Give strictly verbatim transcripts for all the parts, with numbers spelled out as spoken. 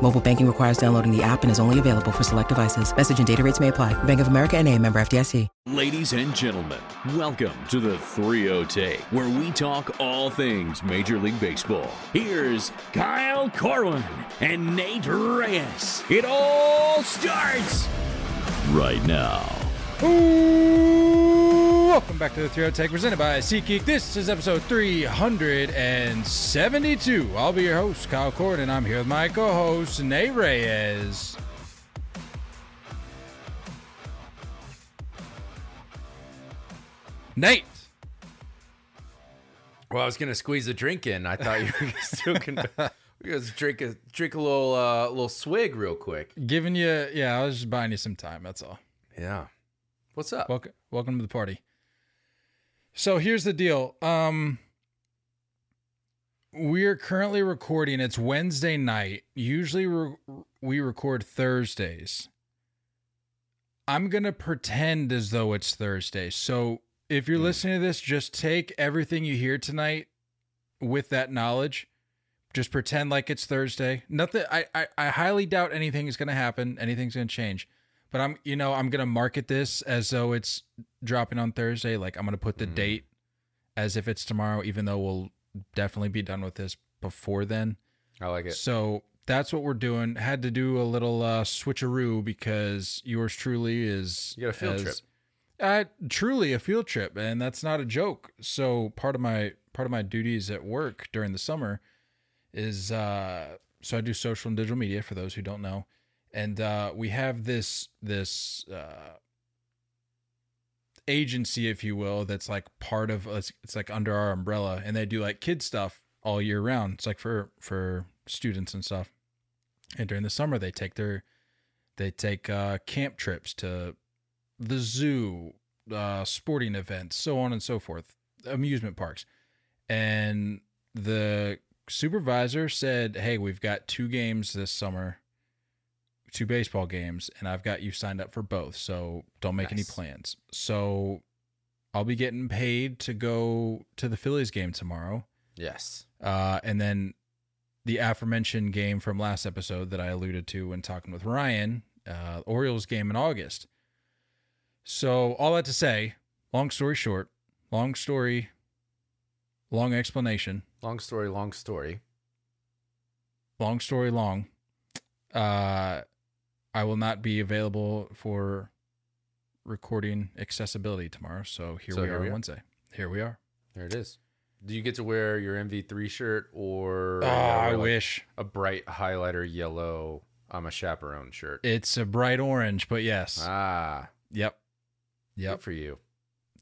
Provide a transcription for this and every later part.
Mobile banking requires downloading the app and is only available for select devices. Message and data rates may apply. Bank of America N A, member F D I C. Ladies and gentlemen, welcome to the three oh Take, where we talk all things Major League Baseball. Here's Kyle Corwin and Nate Reyes. It all starts right now. Ooh, welcome back to the three oh Take, presented by SeatGeek. This is episode three hundred seventy-two. I'll be your host, Kyle Corwin, and I'm here with my co-host, Nate Reyes. Nate. Well, I was going to squeeze a drink in. I thought you were still going to drink a drink a little uh, little swig real quick. Giving you, yeah, I was just buying you some time, that's all. Yeah. What's up? Welcome, welcome to the party. So here's the deal. Um, we're currently recording. It's Wednesday night. Usually re- we record Thursdays. I'm going to pretend as though it's Thursday. So if you're mm. listening to this, just take everything you hear tonight with that knowledge. Just pretend like it's Thursday. Nothing. I, I, I highly doubt anything is going to happen. Anything's going to change. But I'm, you know, I'm going to market this as though it's dropping on Thursday. Like, I'm going to put the mm. date as if it's tomorrow, even though we'll definitely be done with this before then. I like it. So that's what we're doing. Had to do a little uh, switcheroo because yours truly is... You got a field as, trip. Uh, truly a field trip, and that's not a joke. So part of my part of my duties at work during the summer is... Uh, so I do social and digital media, for those who don't know. And uh, we have this this uh, agency, if you will, that's like part of us. It's like under our umbrella, and they do like kid stuff all year round. It's like for for students and stuff. And during the summer, they take their they take uh, camp trips to the zoo, uh, sporting events, so on and so forth, amusement parks. And the supervisor said, "Hey, we've got two games this summer." Two baseball games, and I've got you signed up for both, so don't make nice. any plans. So I'll be getting paid to go to the Phillies game tomorrow. Yes. Uh, and then the aforementioned game from last episode that I alluded to when talking with Ryan, uh, Orioles game in August. So all that to say, long story short, long story, long explanation. Long story, long story. Long story, long. Uh... I will not be available for recording accessibility tomorrow, so here so we here are we Wednesday. Are. Here we are. There it is. Do you get to wear your M V three shirt or oh, I like wish a bright highlighter yellow I'm a chaperone shirt? It's a bright orange, but yes. Ah. Yep. Yep. Good for you.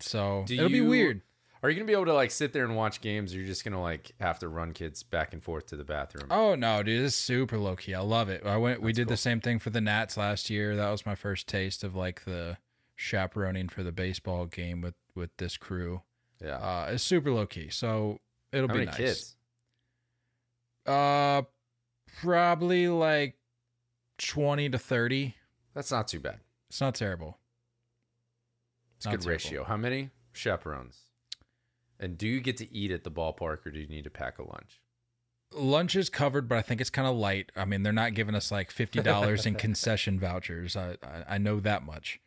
So Do it'll you, be weird. Are you going to be able to like sit there and watch games, or you're just going to like have to run kids back and forth to the bathroom? Oh no, dude, it's super low key. I love it. I went, That's we did cool. the same thing for the Nats last year. That was my first taste of like the chaperoning for the baseball game with, with this crew. Yeah. Uh, it's super low key. So it'll How be many nice. Kids? Uh, probably like twenty to thirty. That's not too bad. It's not terrible. It's a good terrible. ratio. How many chaperones? And do you get to eat at the ballpark, or do you need to pack a lunch? Lunch is covered, but I think it's kind of light. I mean, they're not giving us like fifty dollars in concession vouchers. I, I I know that much.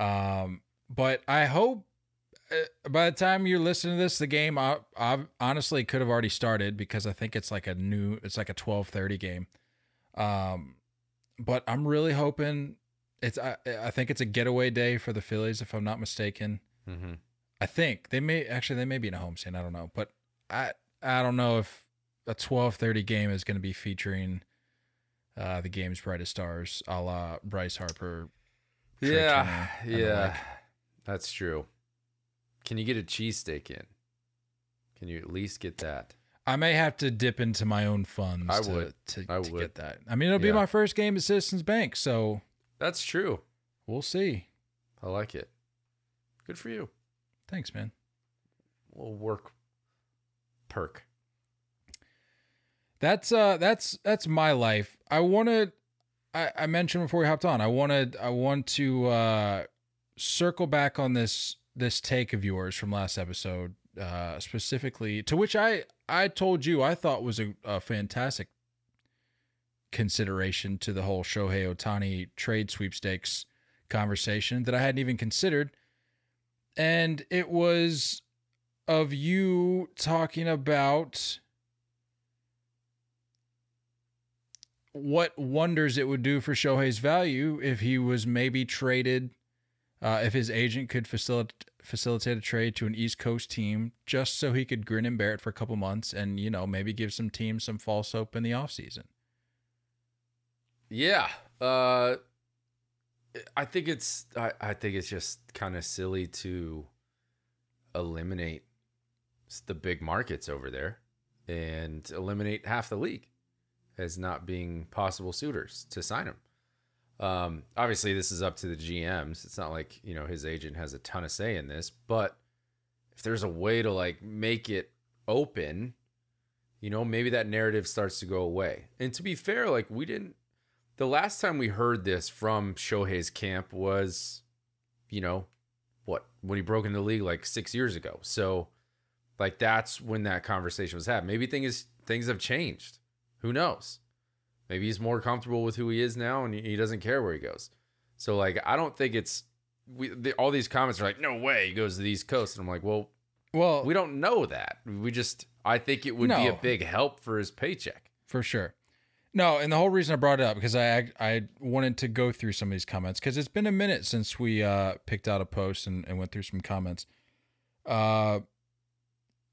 Um, but I hope uh, by the time you're listening to this, the game I, I honestly could have already started, because I think it's like a new, it's like a twelve thirty game. Um, but I'm really hoping it's. I I think it's a getaway day for the Phillies, if I'm not mistaken. Mm-hmm. I I think they may actually they may be in a homestand. I don't know, but I I don't know if a twelve thirty game is going to be featuring uh, the game's brightest stars, a la Bryce Harper. Trey yeah, Turner, yeah, like. That's true. Can you get a cheesesteak in? Can you at least get that? I may have to dip into my own funds I to, would. to, I to would. get that. I mean, it'll yeah. be my first game at Citizens Bank, so. That's true. We'll see. I like it. Good for you. Thanks, man. We'll work perk. That's uh that's that's my life. I wanna I, I mentioned before we hopped on, I wanted I want to uh circle back on this this take of yours from last episode, uh specifically to which I I told you I thought was a, a fantastic consideration to the whole Shohei Otani trade sweepstakes conversation that I hadn't even considered. And it was of you talking about what wonders it would do for Shohei's value if he was maybe traded, uh, if his agent could facil- facilitate a trade to an East Coast team just so he could grin and bear it for a couple months and, you know, maybe give some teams some false hope in the offseason. Yeah. Uh, I think it's, I, I think it's just kind of silly to eliminate the big markets over there and eliminate half the league as not being possible suitors to sign him. Um, obviously, this is up to the G Ms. It's not like, you know, his agent has a ton of say in this, but if there's a way to like make it open, you know, maybe that narrative starts to go away. And to be fair, like we didn't, the last time we heard this from Shohei's camp was, you know, what, when he broke into the league like six years ago. So like, that's when that conversation was had. Maybe things, things have changed. Who knows? Maybe he's more comfortable with who he is now and he doesn't care where he goes. So like, I don't think it's we, the, all these comments are like, no way he goes to the East Coast. And I'm like, well, well, we don't know that. We just, I think it would no. be a big help for his paycheck. For sure. No. And the whole reason I brought it up, because I, I wanted to go through some of these comments, because it's been a minute since we uh, picked out a post and, and went through some comments. Uh,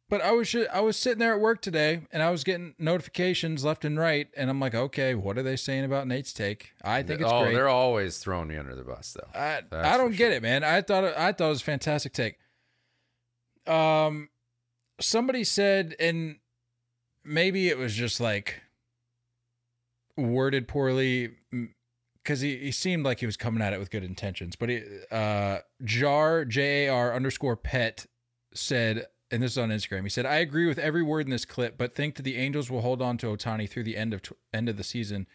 But I was I was sitting there at work today, and I was getting notifications left and right, and I'm like, okay, what are they saying about Nate's take? I think it's oh, great. Oh, they're always throwing me under the bus, though. I, I don't get sure. it, man. I thought it, I thought it was a fantastic take. Um, somebody said, and maybe it was just like worded poorly, because he, he seemed like he was coming at it with good intentions. But he, uh, Jar J A R underscore Pet said. And this is on Instagram. He said, I agree with every word in this clip, but think that the Angels will hold on to Otani through the end of tw- end of the season,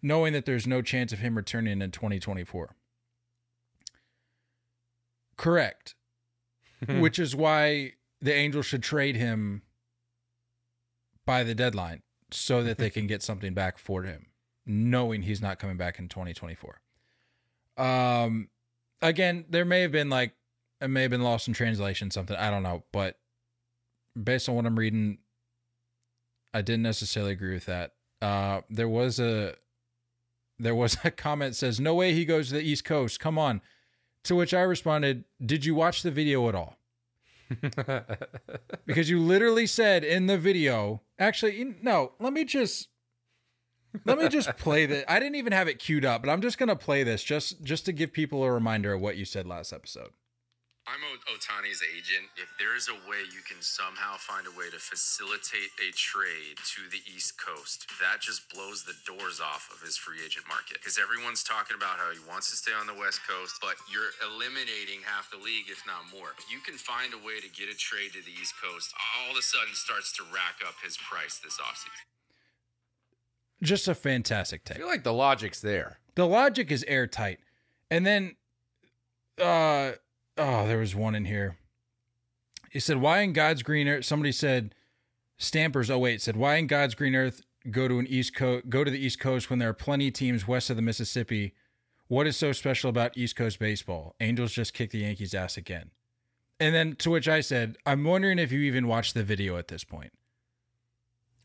knowing that there's no chance of him returning in twenty twenty-four. Correct. Which is why the Angels should trade him by the deadline so that they can get something back for him, knowing he's not coming back in twenty twenty-four. Um, again, there may have been like, it may have been lost in translation, something, I don't know, but based on what I'm reading, I didn't necessarily agree with that. Uh, there was a there was a comment that says, no way he goes to the East Coast. Come on. To which I responded, did you watch the video at all? Because you literally said in the video, actually, no, let me just let me just play this. I didn't even have it queued up, but I'm just going to play this just just to give people a reminder of what you said last episode. I'm Otani's agent. If there is a way you can somehow find a way to facilitate a trade to the East Coast, that just blows the doors off of his free agent market. Because everyone's talking about how he wants to stay on the West Coast, but you're eliminating half the league, if not more. If you can find a way to get a trade to the East Coast, all of a sudden starts to rack up his price this offseason. Just a fantastic take. I feel like the logic's there. The logic is airtight. And then... uh. Oh, there was one in here. He said, why in God's green earth? Somebody said, Stampers, oh wait, said, why in God's green earth go to an East Coast, go to the East Coast when there are plenty of teams west of the Mississippi? What is so special about East Coast baseball? Angels just kicked the Yankees' ass again. And then to which I said, I'm wondering if you even watched the video at this point.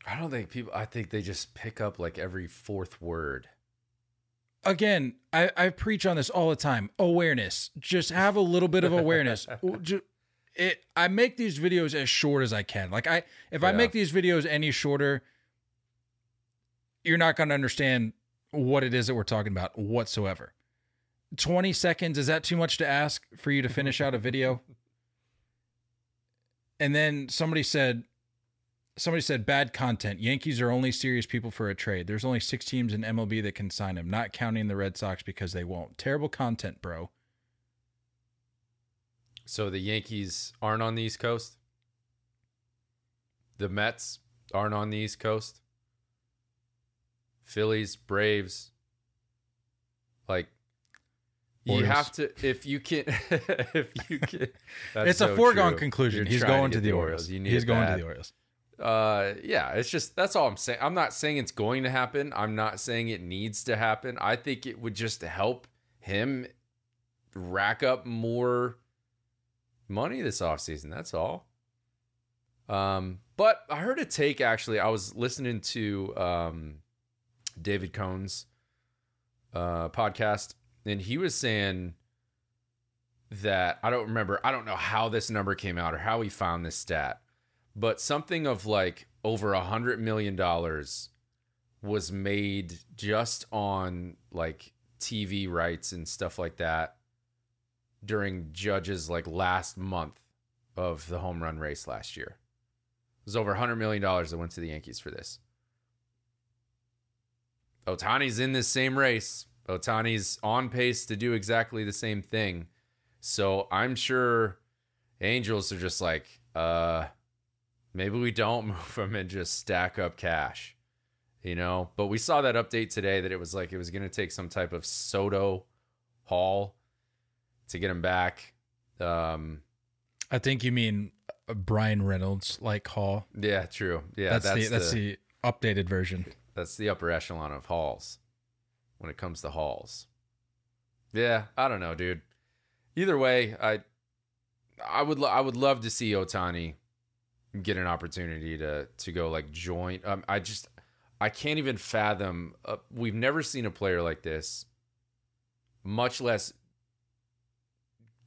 I don't think people, I think they just pick up like every fourth word. Again, I, I preach on this all the time. Awareness. Just have a little bit of awareness. it, I make these videos as short as I can. Like I, if yeah. I make these videos any shorter, you're not going to understand what it is that we're talking about whatsoever. twenty seconds. Is that too much to ask for you to finish out a video? And then somebody said, somebody said bad content. Yankees are only serious people for a trade. There's only six teams in M L B that can sign him, not counting the Red Sox because they won't. Terrible content, bro. So the Yankees aren't on the East Coast. The Mets aren't on the East Coast. Phillies, Braves. Like, Orioles. You have to, if you can, if you can. That's it's so a foregone true. Conclusion. You're He's going to, to the Orioles. Orioles. You need He's going bad. to the Orioles. Uh, yeah, it's just, that's all I'm saying. I'm not saying it's going to happen. I'm not saying it needs to happen. I think it would just help him rack up more money this offseason, that's all. Um, but I heard a take, actually. I was listening to um, David Cohn's uh, podcast, and he was saying that, I don't remember, I don't know how this number came out or how he found this stat, but something of like over one hundred million dollars was made just on like T V rights and stuff like that during Judge's like last month of the home run race last year. It was over one hundred million dollars that went to the Yankees for this. Otani's in this same race. Otani's on pace to do exactly the same thing. So I'm sure Angels are just like, uh, maybe we don't move him and just stack up cash, you know? But we saw that update today that it was like, it was going to take some type of Soto haul to get him back. Um, I think you mean Brian Reynolds, like Hall. Yeah, true. Yeah, that's, that's, the, that's the, the updated version. That's the upper echelon of Halls when it comes to Halls. Yeah, I don't know, dude. Either way, I I would lo- I would love to see Otani get an opportunity to to go like join. Um, I just I can't even fathom. Uh, we've never seen a player like this, much less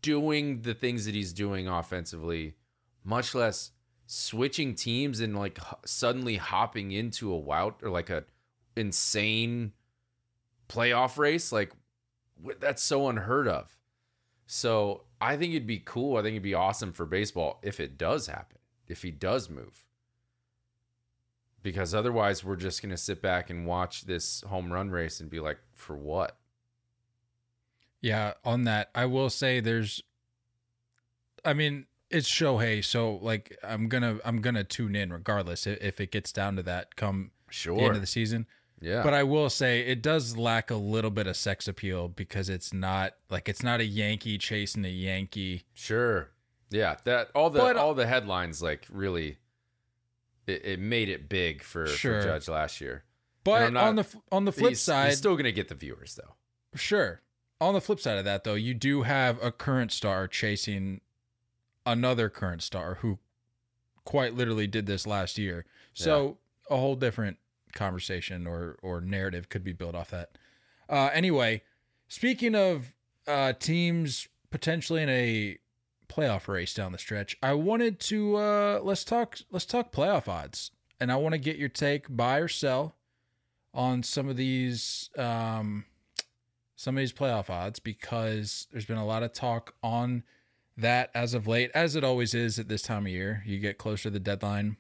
doing the things that he's doing offensively, much less switching teams and like h- suddenly hopping into a wild or like a insane playoff race. Like wh- that's so unheard of. So I think it'd be cool. I think it'd be awesome for baseball if it does happen, if he does move, because otherwise we're just going to sit back and watch this home run race and be like, for what? Yeah, on that, I will say there's, I mean, it's Shohei, so like I'm gonna I'm gonna tune in regardless if, if it gets down to that come sure. the end of the season. Yeah, but I will say it does lack a little bit of sex appeal because it's not like it's not a Yankee chasing a Yankee. Sure, yeah, that all the but, all the headlines like really it, it made it big for, sure. for Judge last year. But not, on the on the flip he's, side, he's still gonna get the viewers though. Sure. On the flip side of that, though, you do have a current star chasing another current star who quite literally did this last year. So yeah. a whole different conversation or or narrative could be built off that. Uh, anyway, speaking of uh, teams potentially in a playoff race down the stretch, I wanted to uh, let's talk let's talk playoff odds, and I want to get your take, buy or sell, on some of these. Um, Some of these playoff odds, because there's been a lot of talk on that as of late, as it always is at this time of year. You get closer to the deadline,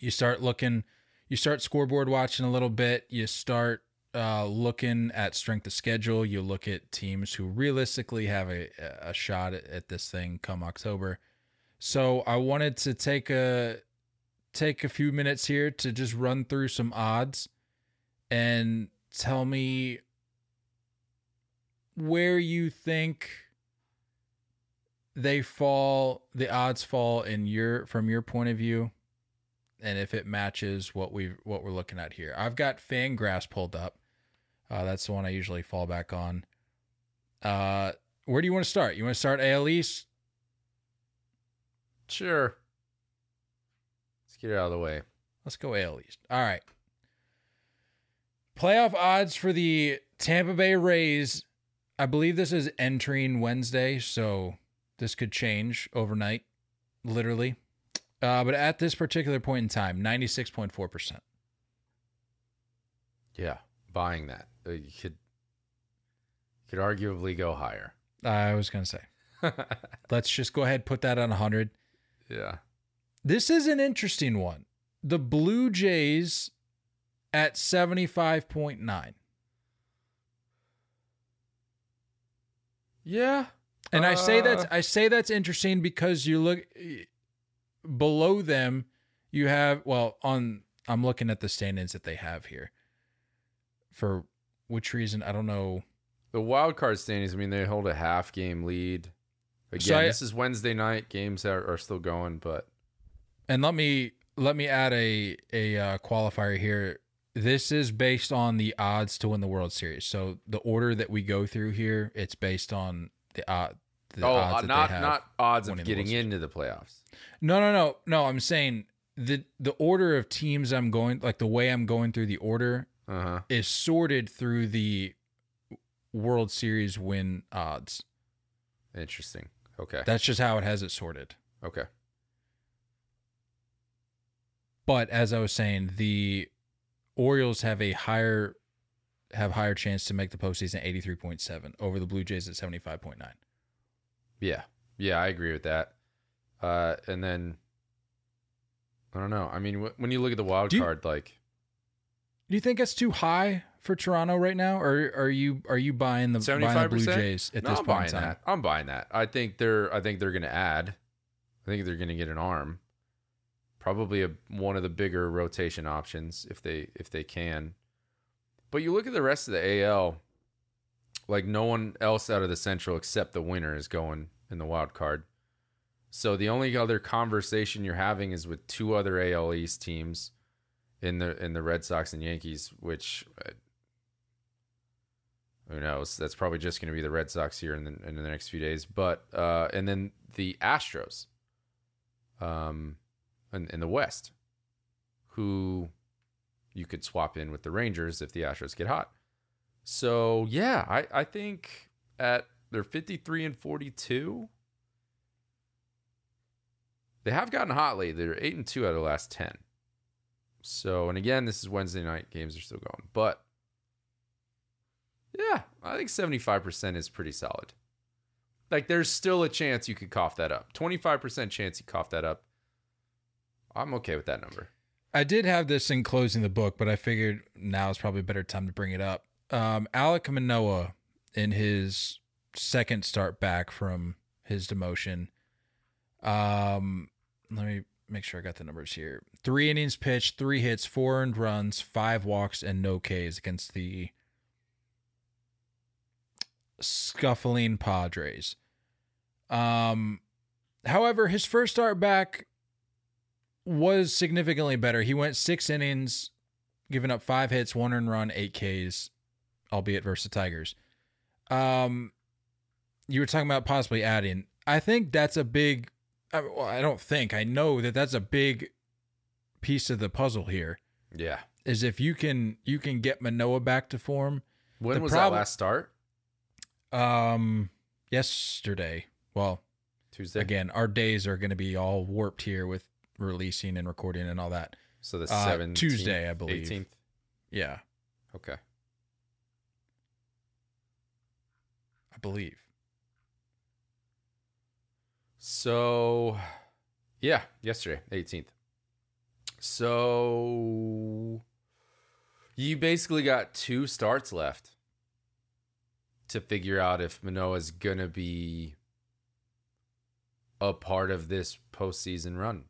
you start looking, you start scoreboard watching a little bit, you start uh, looking at strength of schedule, you look at teams who realistically have a, a shot at, at this thing come October. So I wanted to take a take a few minutes here to just run through some odds and tell me where you think they fall, the odds fall in your from your point of view, and if it matches what we what we're looking at here. I've got Fangraphs pulled up. Uh, that's the one I usually fall back on. Uh, where do you want to start? You want to start A L East? Sure. Let's get it out of the way. Let's go A L East. All right. Playoff odds for the Tampa Bay Rays. I believe this is entering Wednesday, so this could change overnight. literally. Uh, but at this particular point in time, ninety-six point four percent. Yeah, buying that. You could, could arguably go higher. I was going to say. Let's just go ahead and put that on one hundred. Yeah. This is an interesting one. The Blue Jays at seventy-five point nine. Yeah. And uh... I say that's, I say that's interesting because you look... Below them, you have, well, on I'm looking at the stand-ins that they have here. For which reason, I don't know. The wild card standings, I mean, they hold a half-game lead. Again, so I, this is Wednesday night. Games are, are still going, but... And let me let me add a, a uh, qualifier here. This is based on the odds to win the World Series. So the order that we go through here, it's based on the odds. Uh, The oh, odds uh, not not odds of getting the into the playoffs. No, no, no, no. I'm saying the the order of teams I'm going, like the way I'm going through the order, uh-huh. is sorted through the World Series win odds. Interesting. Okay, that's just how it has it sorted. Okay. But as I was saying, the Orioles have a higher have higher chance to make the postseason, eighty-three point seven, over the Blue Jays at seventy-five point nine. Yeah, yeah, I agree with that. Uh, and then, I don't know. I mean, w- when you look at the wild do you, card, like, do you think it's too high for Toronto right now, or are you are you buying the, buying the Blue Jays at no, this I'm point? Buying in time? That. I'm buying that. I think they're I think they're going to add. I think they're going to get an arm, probably a, one of the bigger rotation options if they if they can. But you look at the rest of the A L. Like, no one else out of the Central except the winner is going in the wild card. So the only other conversation you're having is with two other A L East teams in the in the Red Sox and Yankees, which, uh, who knows? That's probably just going to be the Red Sox here in the, in the next few days. But uh, and then the Astros um, in, in the West, who you could swap in with the Rangers if the Astros get hot. So, yeah, I, I think at they're fifty-three and forty-two. They have gotten hot lately. They're eight and two out of the last ten. So, and again, this is Wednesday night. Games are still going. But, yeah, I think seventy-five percent is pretty solid. Like, there's still a chance you could cough that up. twenty-five percent chance you cough that up. I'm okay with that number. I did have this in closing the book, but I figured now is probably a better time to bring it up. Um, Alek Manoah, in his second start back from his demotion, um, let me make sure I got the numbers here. Three innings pitched, three hits, four earned runs, five walks, and no Ks against the scuffling Padres. Um, however, his first start back was significantly better. He went six innings, giving up five hits, one earned run, eight Ks. Albeit versus the Tigers. Um, you were talking about possibly adding. I think that's a big... I, well, I don't think. I know that that's a big piece of the puzzle here. Yeah. Is if you can you can get Manoah back to form. When the was prob- that last start? Um, yesterday. Well, Tuesday. Again, our days are going to be all warped here with releasing and recording and all that. So the seventeenth, uh, Tuesday, I believe. eighteenth? Yeah. Okay. Believe. So, yeah, yesterday, eighteenth. So, you basically got two starts left to figure out if Manoah's going to be a part of this postseason run.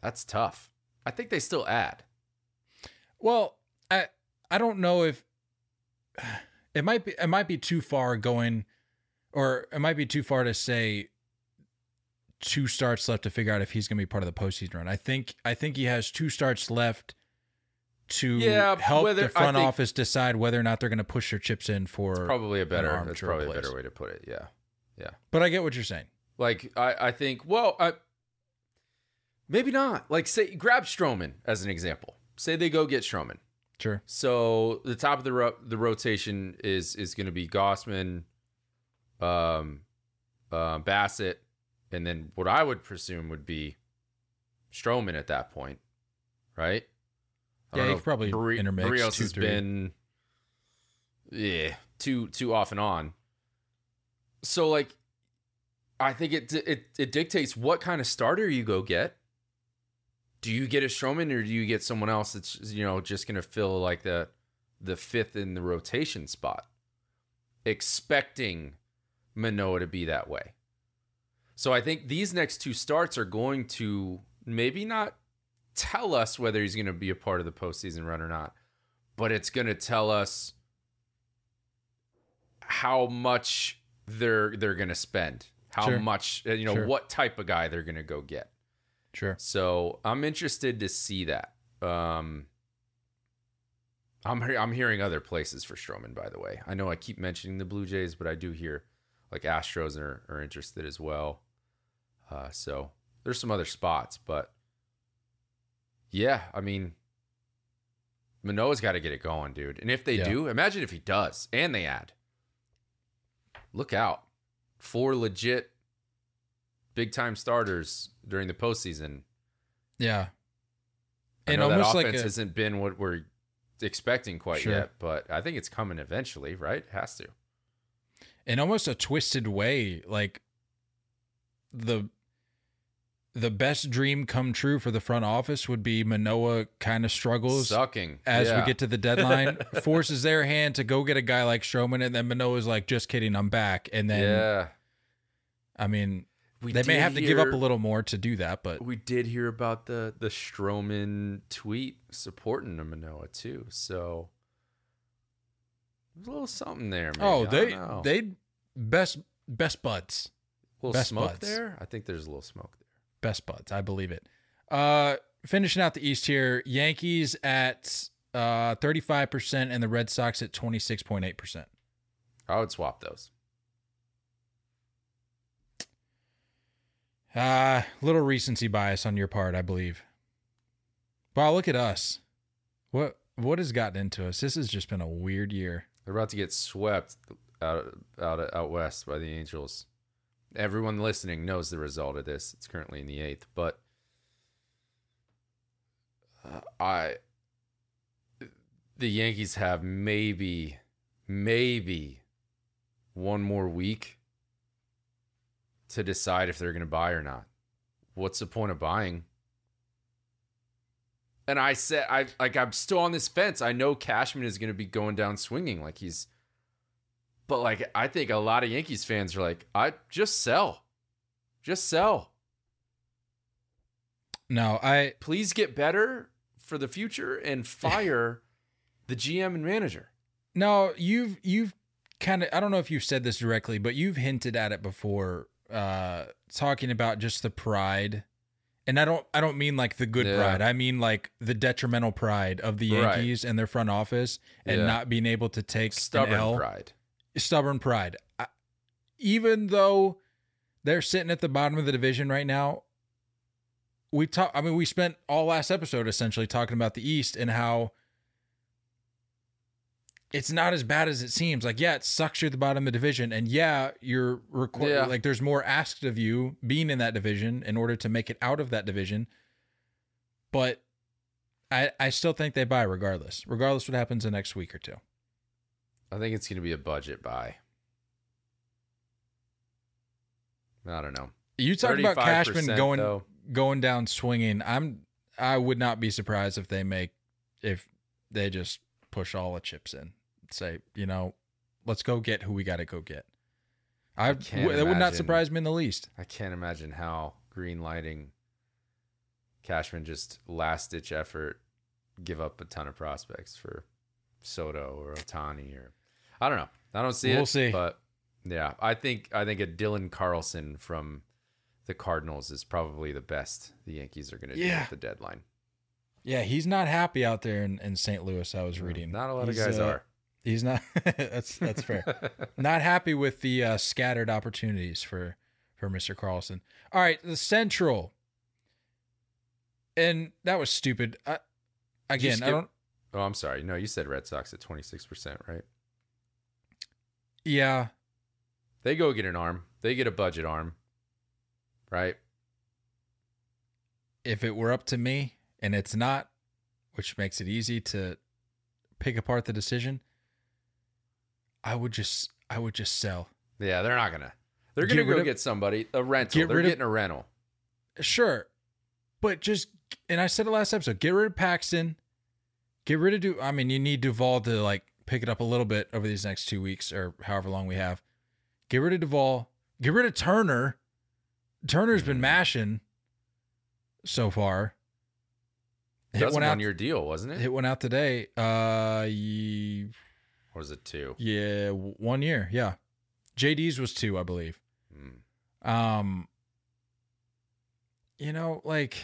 That's tough. I think they still add. Well, I... I don't know if it might be, it might be too far going, or it might be too far to say two starts left to figure out if he's going to be part of the postseason run. I think, I think he has two starts left to yeah, help whether, the front think, office decide whether or not they're going to push their chips in for it's probably a better, that's probably a better way to put it. Yeah. Yeah. But I get what you're saying. Like, I, I think, well, I, maybe not. Like, say grab Stroman as an example, say they go get Stroman. Sure. So the top of the ro- the rotation is is going to be Gausman, um, uh, Bassett, and then what I would presume would be Stroman at that point, right? I yeah, he probably Bar- intermixed. Barrios has been, yeah, too too off and on. So like, I think it it it dictates what kind of starter you go get. Do you get a Stroman or do you get someone else that's, you know, just going to fill like the the fifth in the rotation spot, expecting Manoah to be that way? So I think these next two starts are going to maybe not tell us whether he's going to be a part of the postseason run or not, but it's going to tell us how much they're they're going to spend, how sure. much, you know, sure. what type of guy they're going to go get. Sure. So I'm interested to see that. Um, I'm he- I'm hearing other places for Stroman, by the way. I know I keep mentioning the Blue Jays, but I do hear like Astros are, are interested as well. Uh, so there's some other spots, but yeah, I mean, Manoah's got to get it going, dude. And if they yeah. do, imagine if he does and they add. Look out. Four legit big-time starters during the postseason. Yeah. I and know almost that offense like a, hasn't been what we're expecting quite sure. yet, but I think it's coming eventually, right? It has to. In almost a twisted way, like the the best dream come true for the front office would be Manoah kind of struggles. Sucking. As yeah. we get to the deadline, forces their hand to go get a guy like Stroman, and then Manoah's like, just kidding, I'm back. And then, yeah. I mean... We they may have hear, to give up a little more to do that, but we did hear about the the Stroman tweet supporting the Manoah too. So there's a little something there, man. Oh, they they best best buds. A little best smoke buds. There? I think there's a little smoke there. Best buds, I believe it. Uh, finishing out the East here, Yankees at uh thirty-five percent and the Red Sox at twenty-six point eight percent. I would swap those. Uh, little recency bias on your part, I believe. Wow, look at us. What what has gotten into us? This has just been a weird year. They're about to get swept out out out west by the Angels. Everyone listening knows the result of this. It's currently in the eighth, but uh, I the Yankees have maybe maybe one more week to decide if they're going to buy or not. What's the point of buying? And I said, I like, I'm still on this fence. I know Cashman is going to be going down swinging, like he's, but like, I think a lot of Yankees fans are like, I just sell, just sell. No, I please get better for the future and fire the G M and manager. No, you've you've kind of, I don't know if you've said this directly, but you've hinted at it before. Uh, talking about just the pride, and I don't, I don't mean like the good yeah. pride. I mean like the detrimental pride of the Yankees right. and their front office, and yeah. not being able to take stubborn an L. pride. Stubborn pride. I, even though they're sitting at the bottom of the division right now, we talk. I mean, we spent all last episode essentially talking about the East and how it's not as bad as it seems. Like, yeah, it sucks you're at the bottom of the division, and yeah, you're requ- yeah. like there's more asked of you being in that division in order to make it out of that division. But I I still think they buy regardless. Regardless what happens the next week or two. I think it's going to be a budget buy. I don't know. You talk about Cashman going though. going down swinging. I'm I would not be surprised if they make if they just push all the chips in. Say, you know, let's go get who we got to go get. I, I can't w- that would not surprise me in the least. I can't imagine how green lighting Cashman just last ditch effort, give up a ton of prospects for Soto or Otani or I don't know. I don't see we'll it. We'll see. But yeah, I think I think a Dylan Carlson from the Cardinals is probably the best the Yankees are going to yeah. do at the deadline. Yeah, he's not happy out there in, in Saint Louis, I was reading. Not a lot he's, of guys uh, are. He's not. that's that's fair. Not happy with the uh, scattered opportunities for, for Mister Carlson. All right, the Central. And that was stupid. I, again, skip, I don't... Oh, I'm sorry. No, you said Red Sox at twenty-six percent, right? Yeah. They go get an arm. They get a budget arm, right? If it were up to me, and it's not, which makes it easy to pick apart the decision, I would just I would just sell. Yeah, they're not going to. They're going to go of, get somebody, a rental. Get they're getting of, a rental. Sure. But just, and I said it last episode, get rid of Paxton. Get rid of, du- I mean, you need Duvall to like pick it up a little bit over these next two weeks or however long we have. Get rid of Duvall. Get rid of Turner. Turner's been mashing so far. That was a one-year deal, wasn't it? It went out today. Uh, ye- or was it two? Yeah, one year. Yeah, J D's was two, I believe. Mm. Um, you know, like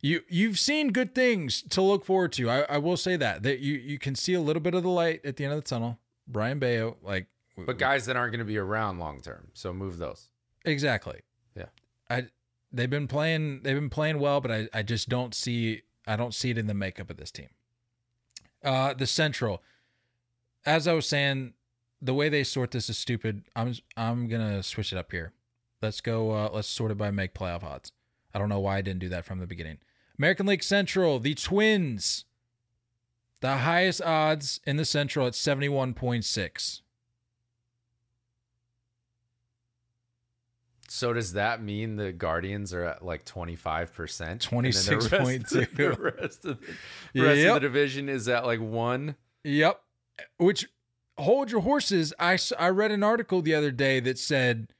you you've seen good things to look forward to. I, I will say that that you you can see a little bit of the light at the end of the tunnel. Brian Bayo, like, but guys that aren't going to be around long term, so move those. Exactly. Yeah. I they've been playing they've been playing well, but I I just don't see. I don't see it in the makeup of this team. Uh, the Central, as I was saying, the way they sort this is stupid. I'm I'm gonna switch it up here. Let's go. Uh, let's sort it by make playoff odds. I don't know why I didn't do that from the beginning. American League Central, the Twins, the highest odds in the Central at seventy-one point six. So does that mean the Guardians are at like twenty-five percent? twenty-six point two. The rest of the division is at like one. Yep. Which, hold your horses. I, I read an article the other day that said,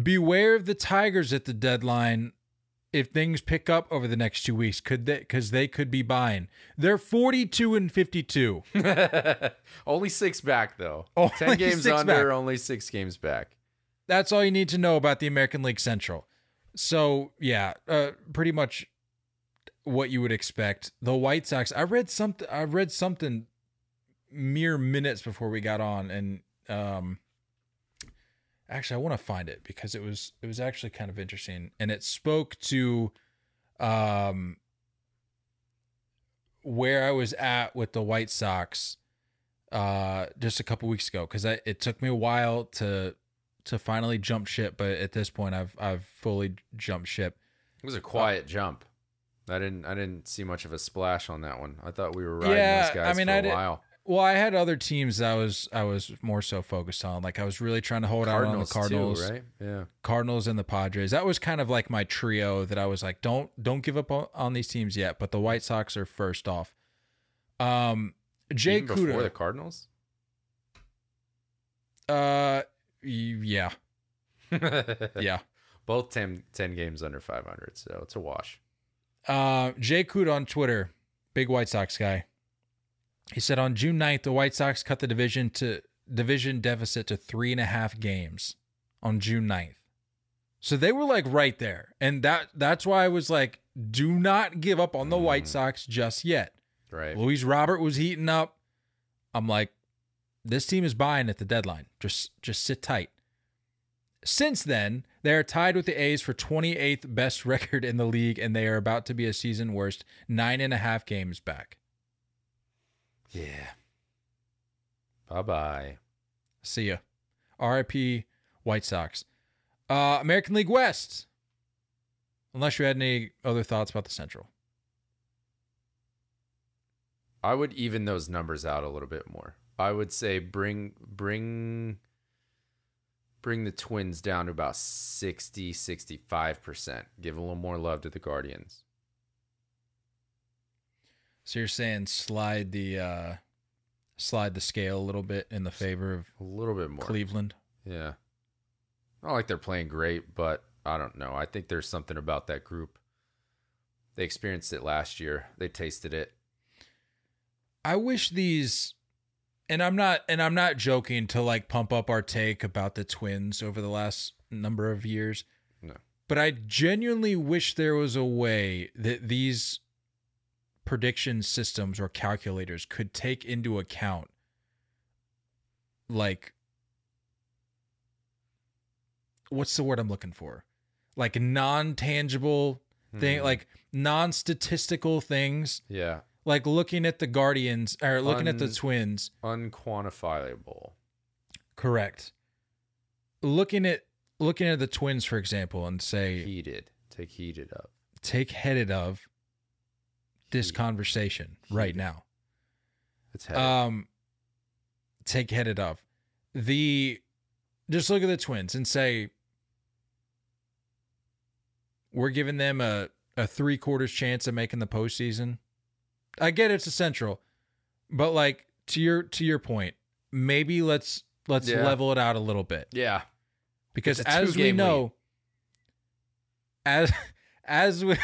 beware of the Tigers at the deadline if things pick up over the next two weeks. Could they? Because they could be buying. They're forty-two and fifty-two. Only six back, though. Only ten games under, back. Only six games back. That's all you need to know about the American League Central. So, yeah, uh, pretty much what you would expect. The White Sox, I read something I read something mere minutes before we got on, and um, actually I want to find it because it was it was actually kind of interesting, and it spoke to um, where I was at with the White Sox uh, just a couple weeks ago, because it took me a while to to finally jump ship, but at this point I've I've fully jumped ship. It was a quiet uh, jump. I didn't I didn't see much of a splash on that one. I thought we were riding yeah, those guys I mean, for I a did, while. Well, I had other teams that I was I was more so focused on. Like I was really trying to hold Cardinals out on the Cardinals, too, right? Yeah, Cardinals and the Padres. That was kind of like my trio that I was like, don't don't give up on, on these teams yet. But the White Sox are first off. Um, Jay Even Kuda before the Cardinals. Uh. Yeah. Yeah. Both ten, ten games under five hundred, so it's a wash. Uh, Jay Kuda on Twitter, big White Sox guy. He said on June ninth, the White Sox cut the division to division deficit to three and a half games on June ninth. So they were like right there. And that that's why I was like, do not give up on the mm. White Sox just yet. Right. Luis Robert was heating up. I'm like, this team is buying at the deadline. Just just sit tight. Since then, they are tied with the A's for twenty-eighth best record in the league, and they are about to be a season worst nine and a half games back. Yeah. Bye-bye. See ya. R I P White Sox. Uh, American League West. Unless you had any other thoughts about the Central. I would even those numbers out a little bit more. I would say bring bring bring the Twins down to about sixty, sixty-five percent. Give a little more love to the Guardians. So you're saying slide the uh, slide the scale a little bit in the favor of a little bit more Cleveland. Yeah. Not like they're playing great, but I don't know. I think there's something about that group. They experienced it last year. They tasted it. I wish these And I'm not and I'm not joking to like pump up our take about the Twins over the last number of years. No. But I genuinely wish there was a way that these prediction systems or calculators could take into account like what's the word I'm looking for? Like non-tangible thing, mm. like non-statistical things. Yeah. Like looking at the Guardians or looking Un, at the Twins. Unquantifiable. Correct. looking at looking at the Twins, for example, and say heated. Take heated up. Take headed of this heated. conversation heated. right now. It's headed. Um take headed of. The just look at the Twins and say we're giving them a, a three quarters chance of making the postseason. I get it's a Central, but like to your to your point, maybe let's let's yeah. level it out a little bit. Yeah. Because as we know, lead. as as we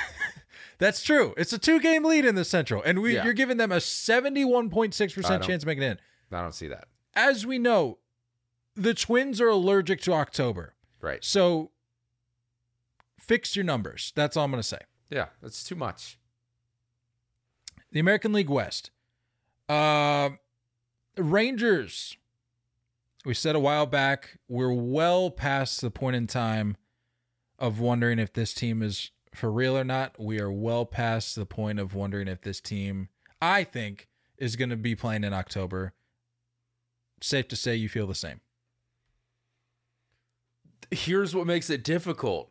that's true. It's a two game lead in the Central, and we yeah. you're giving them a seventy-one point six percent chance of making it in. I don't see that. As we know, the Twins are allergic to October. Right. So fix your numbers. That's all I'm going to say. Yeah, that's too much. The American League West. Uh, Rangers. We said a while back, we're well past the point in time of wondering if this team is for real or not. We are well past the point of wondering if this team, I think, is going to be playing in October. Safe to say you feel the same. Here's what makes it difficult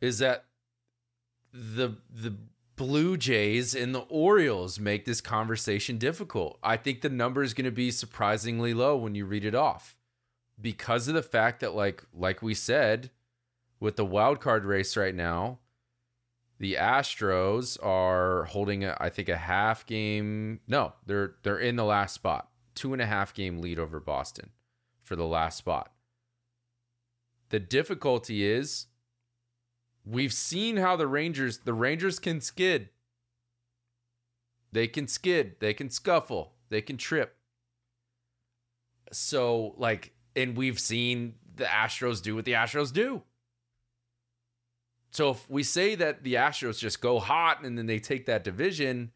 is that the the Blue Jays and the Orioles make this conversation difficult. I think the number is going to be surprisingly low when you read it off because of the fact that, like like we said, with the wild card race right now, the Astros are holding, a, I think, a half game. No, they're they're in the last spot. Two and a half game lead over Boston for the last spot. The difficulty is we've seen how the Rangers, the Rangers can skid. They can skid. They can scuffle. They can trip. So, like, and we've seen the Astros do what the Astros do. So if we say that the Astros just go hot and then they take that division,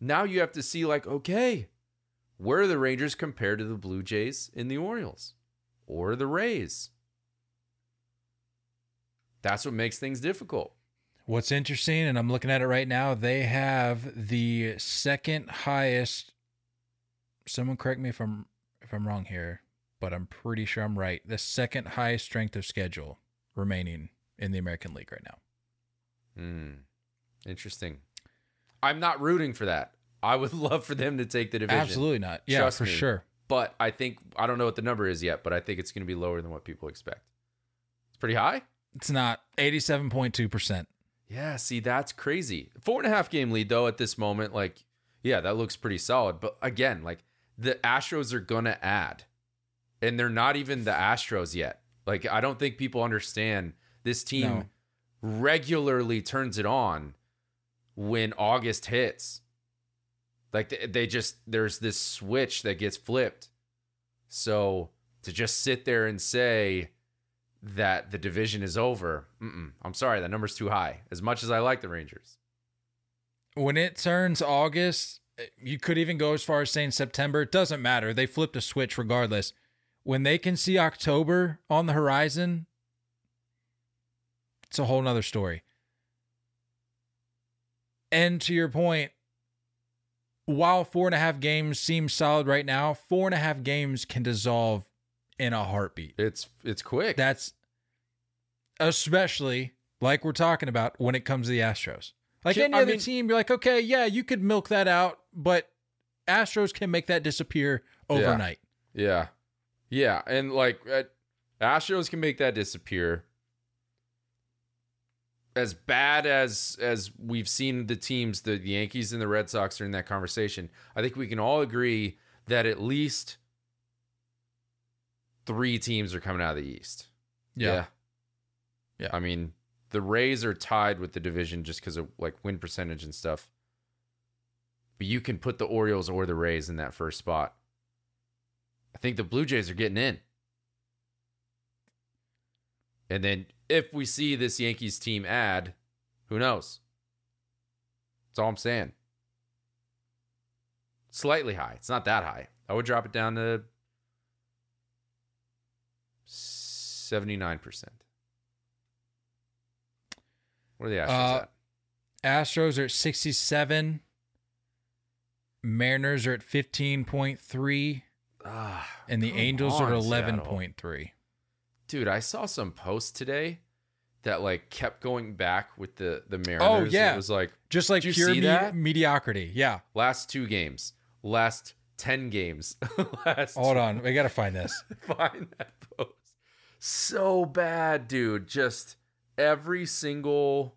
now you have to see, like, okay, where are the Rangers compared to the Blue Jays and the Orioles or the Rays? That's what makes things difficult. What's interesting, and I'm looking at it right now, they have the second highest. Someone correct me if I'm if I'm wrong here, but I'm pretty sure I'm right. The second highest strength of schedule remaining in the American League right now. Hmm. Interesting. I'm not rooting for that. I would love for them to take the division. Absolutely not. Yeah, Trust for me. sure. But I think, I don't know what the number is yet, but I think it's going to be lower than what people expect. It's pretty high. It's not. eighty-seven point two percent. Yeah, see, that's crazy. Four and a half game lead, though, at this moment. Like, yeah, that looks pretty solid. But again, like, the Astros are going to add. And they're not even the Astros yet. Like, I don't think people understand this team no. regularly turns it on when August hits. Like, they just, there's this switch that gets flipped. So to just sit there and say that the division is over, mm-mm, I'm sorry, that number's too high, as much as I like the Rangers. When it turns August, you could even go as far as saying September. It doesn't matter. They flipped a switch regardless. When they can see October on the horizon, it's a whole nother story. And to your point, while four and a half games seem solid right now, four and a half games can dissolve in a heartbeat. It's it's quick. That's especially, like we're talking about, when it comes to the Astros. Like any I other mean, team, you're like, okay, yeah, you could milk that out, but Astros can make that disappear overnight. Yeah, yeah, yeah. And like uh, Astros can make that disappear. As bad as as we've seen the teams, the Yankees and the Red Sox are in that conversation, I think we can all agree that at least three teams are coming out of the East. Yeah. Yeah. yeah. I mean, the Rays are tied with the division just because of like win percentage and stuff. But you can put the Orioles or the Rays in that first spot. I think the Blue Jays are getting in. And then if we see this Yankees team add, who knows? That's all I'm saying. Slightly high. It's not that high. I would drop it down to seventy-nine percent. What are the Astros uh, at? Astros are at sixty-seven. Mariners are at fifteen point three. Uh, and the Angels on, are at eleven point three. dude, I saw some posts today that like kept going back with the the Mariners. Oh yeah, it was like just like pure me- mediocrity. Yeah, last two games, last ten games. last Hold on, we gotta find this. Find that post. So bad, dude. Just every single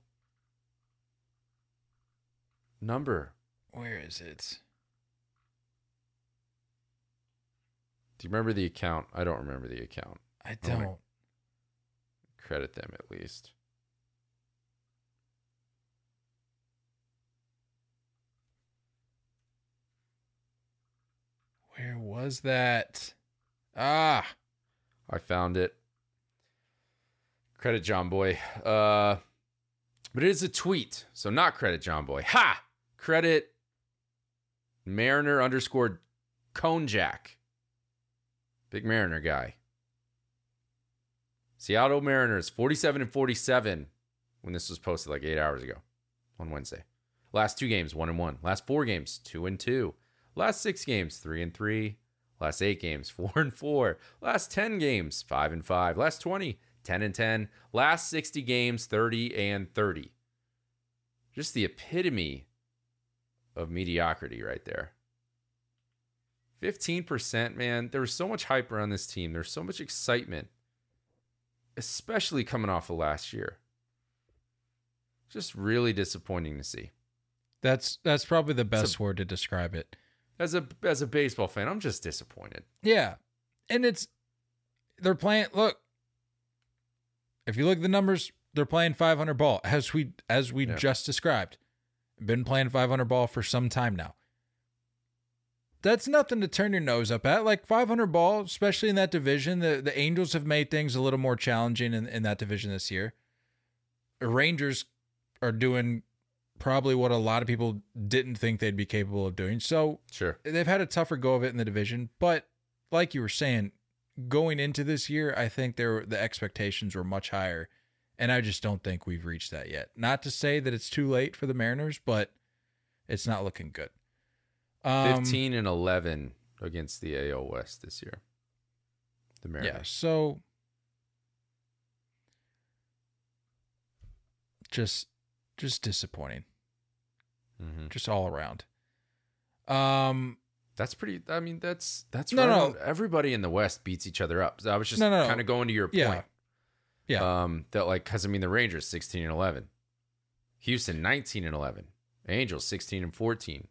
number. Where is it? Do you remember the account? I don't remember the account. I don't. Oh, credit them at least. Where was that? Ah, I found it. Credit John Boy. Uh, but it is a tweet, so not credit John Boy. Ha! Credit Mariner underscore Conejack. Big Mariner guy. Seattle Mariners, forty-seven and forty-seven when this was posted like eight hours ago on Wednesday. Last two games, one and one. Last four games, two and two. Last six games, three and three. Last eight games, four and four. Last ten games, five and five. Last twenty, ten and ten. Last sixty games, thirty and thirty. Just the epitome of mediocrity right there. fifteen percent, man. There was so much hype around this team. There's so much excitement, especially coming off of last year. Just really disappointing to see. That's that's probably the best a, word to describe it. As a as a baseball fan, I'm just disappointed. Yeah. And it's they're playing look. If you look at the numbers, they're playing five hundred ball as we as we yeah. just described. Been playing five hundred ball for some time now. That's nothing to turn your nose up at. Like five hundred ball, especially in that division. The the Angels have made things a little more challenging in, in that division this year. The Rangers are doing probably what a lot of people didn't think they'd be capable of doing. So sure, they've had a tougher go of it in the division. But like you were saying, going into this year, I think there the expectations were much higher. And I just don't think we've reached that yet. Not to say that it's too late for the Mariners, but it's not looking good. Um, fifteen and eleven against the A L West this year. The Mariners. Yeah, so just just disappointing. Mm-hmm. Just all around. Um that's pretty I mean that's that's no, no. Everybody in the West beats each other up. So I was just no, no, kind of going to your yeah. point. Yeah. Um that like cuz I mean the Rangers sixteen and eleven. Houston nineteen and eleven. Angels sixteen and fourteen.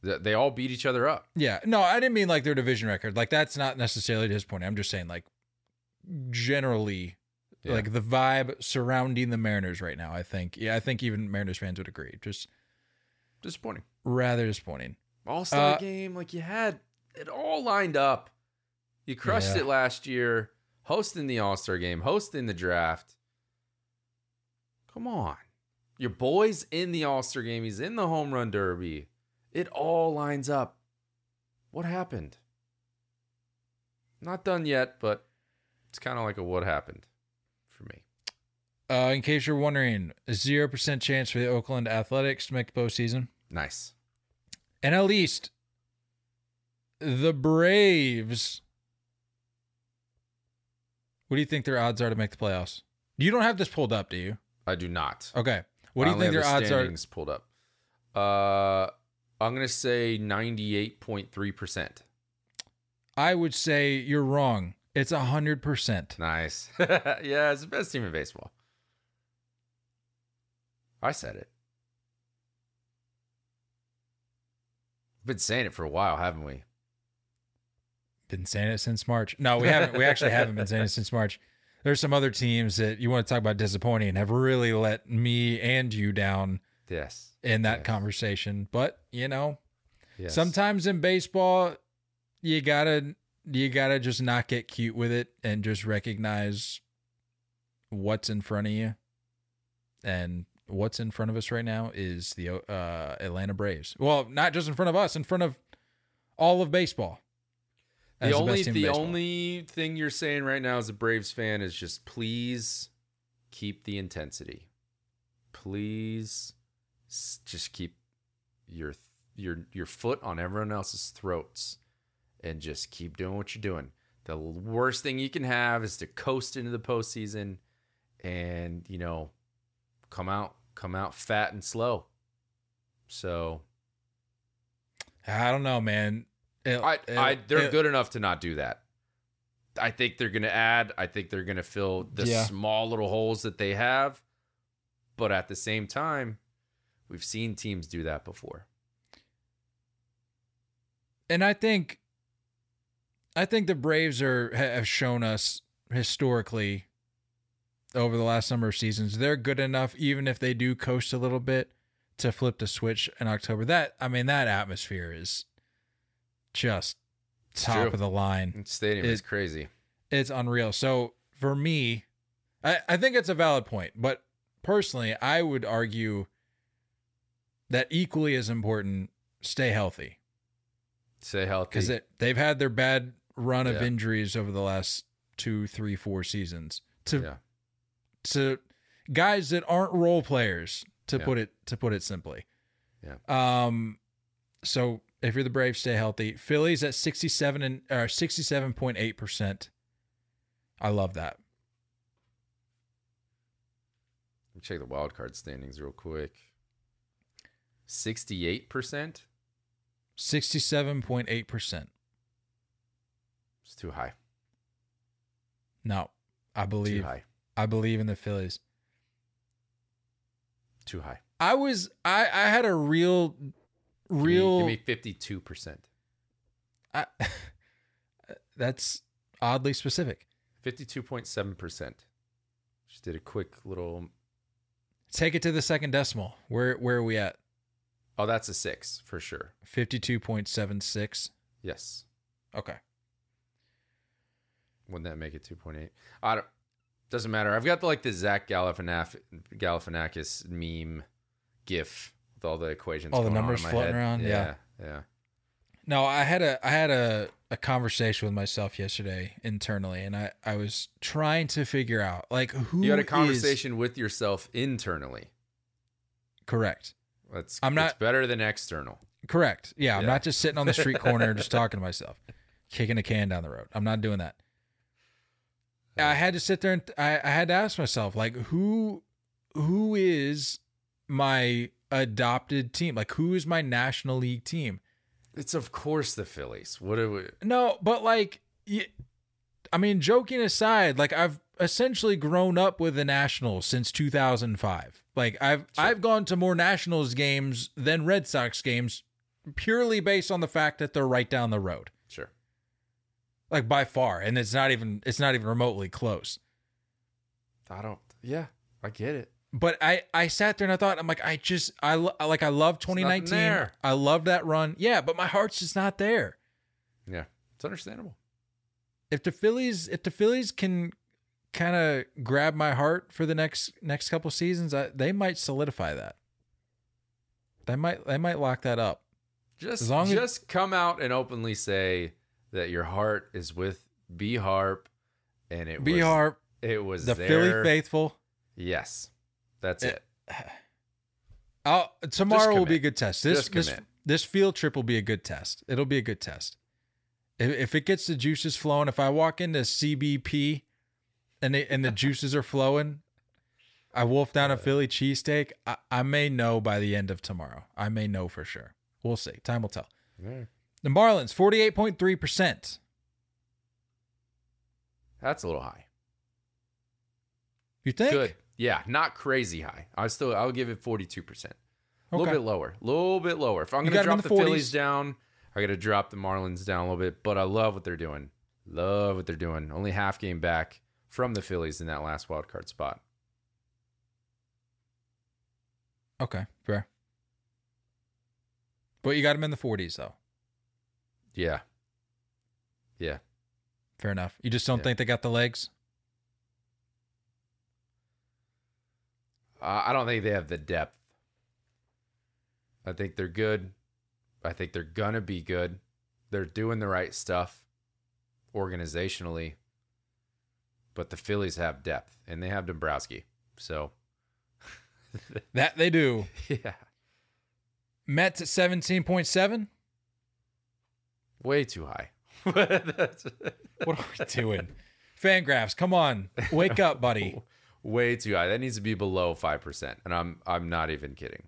They all beat each other up. Yeah. No, I didn't mean like their division record. Like that's not necessarily his point. I'm just saying like generally yeah. like the vibe surrounding the Mariners right now, I think. Yeah, I think even Mariners fans would agree. Just disappointing. Rather disappointing. All-Star uh, game. Like you had it all lined up. You crushed yeah. it last year. Hosting the All-Star game. Hosting the draft. Come on. Your boy's in the All-Star game. He's in the home run derby. It all lines up. What happened? Not done yet, but it's kind of like a what happened for me. Uh, in case you're wondering, a zero percent chance for the Oakland Athletics to make the postseason. Nice. And at least the Braves. What do you think their odds are to make the playoffs? You don't have this pulled up, do you? I do not. Okay. What do you think their odds are? Pulled up. Uh... I'm going to say ninety-eight point three percent. I would say you're wrong. It's one hundred percent. Nice. Yeah, it's the best team in baseball. I said it. We've been saying it for a while, haven't we? Been saying it since March. No, we haven't. We actually haven't been saying it since March. There's some other teams that you want to talk about disappointing have really let me and you down. Yes. In that yes. conversation. But, you know, yes. sometimes in baseball, you gotta you gotta just not get cute with it and just recognize what's in front of you. And what's in front of us right now is the uh, Atlanta Braves. Well, not just in front of us, in front of all of baseball. The only the, the only thing you're saying right now as a Braves fan is just please keep the intensity. Please just keep your your your foot on everyone else's throats and just keep doing what you're doing. The worst thing you can have is to coast into the postseason and, you know, come out, come out fat and slow. So I don't know, man. It, I, it, I, they're it, good enough to not do that. I think they're going to add. I think they're going to fill the yeah. small little holes that they have. But at the same time, we've seen teams do that before. And I think, I think the Braves are have shown us historically over the last number of seasons, they're good enough, even if they do coast a little bit, to flip the switch in October. That, I mean, that atmosphere is just top of the line. The stadium it, is crazy. It's unreal. So for me, I, I think it's a valid point, but personally, I would argue that equally as important, stay healthy. Stay healthy. Because they've had their bad run of yeah. injuries over the last two, three, four seasons. To yeah. to guys that aren't role players, to yeah. put it to put it simply. Yeah. Um. So if you're the Braves, stay healthy. Phillies at sixty-seven and or sixty-seven point eight percent. I love that. Let me check the wild card standings real quick. Sixty-eight percent. Sixty-seven point eight percent. It's too high. No, I believe. Too high. I believe in the Phillies. Too high. I was. I. I had a real, real. Give me fifty-two percent. I. That's oddly specific. Fifty-two point seven percent. Just did a quick little. Take it to the second decimal. Where Where are we at? Oh, that's a six for sure. Fifty-two point seven six. Yes. Okay. Wouldn't that make it two point eight? I don't. Doesn't matter. I've got like the Zach Galifianakis, Galifianakis meme GIF with all the equations. All the numbers floating around. Yeah, yeah, yeah. No, I had a I had a, a conversation with myself yesterday internally, and I, I was trying to figure out like who you had a conversation is... with yourself internally. Correct. That's I'm not it's better than external. Correct. Yeah, yeah, I'm not just sitting on the street corner just talking to myself, kicking a can down the road. I'm not doing that. I had to sit there and th- I, I had to ask myself, like, who, who is my adopted team? Like, who is my National League team? It's of course the Phillies. What are we? No, but like, I mean, joking aside, like I've essentially grown up with the Nationals since two thousand five. Like I've, sure. I've gone to more Nationals games than Red Sox games purely based on the fact that they're right down the road. Sure. Like by far, and it's not even it's not even remotely close. I don't. Yeah, I get it. But I, I sat there and I thought I'm like I just I lo- like I love twenty nineteen. I love that run. Yeah, but my heart's just not there. Yeah, it's understandable. If the Phillies if the Phillies can kind of grab my heart for the next next couple seasons, I, they might solidify that. They might they might lock that up. Just as long just as, come out and openly say that your heart is with B Harp, and it B was, Harp, it was the there. Philly faithful. Yes, that's it. it. I'll, tomorrow will be a good test. This this, this field trip will be a good test. It'll be a good test. If, if it gets the juices flowing, if I walk into C B P, and it, and the juices are flowing, I wolf down a Philly cheesesteak. I, I may know by the end of tomorrow. I may know for sure. We'll see. Time will tell. Yeah. The Marlins, forty-eight point three percent. That's a little high. You think? Good. Yeah, not crazy high. I still, I'll give it forty-two percent. Okay. A little bit lower. A little bit lower. If I'm going to drop the, the Phillies down, I got to drop the Marlins down a little bit. But I love what they're doing. Love what they're doing. Only half game back from the Phillies in that last wild card spot. Okay, fair. But you got them in the forties, though. Yeah. Yeah. Fair enough. You just don't yeah. think they got the legs? Uh, I don't think they have the depth. I think they're good. I think they're going to be good. They're doing the right stuff organizationally. But the Phillies have depth, and they have Dombrowski. So that they do. Yeah. Mets at seventeen point seven. Way too high. What are we doing? Fangraphs, come on, wake up, buddy. Way too high. That needs to be below five percent, and I'm I'm not even kidding.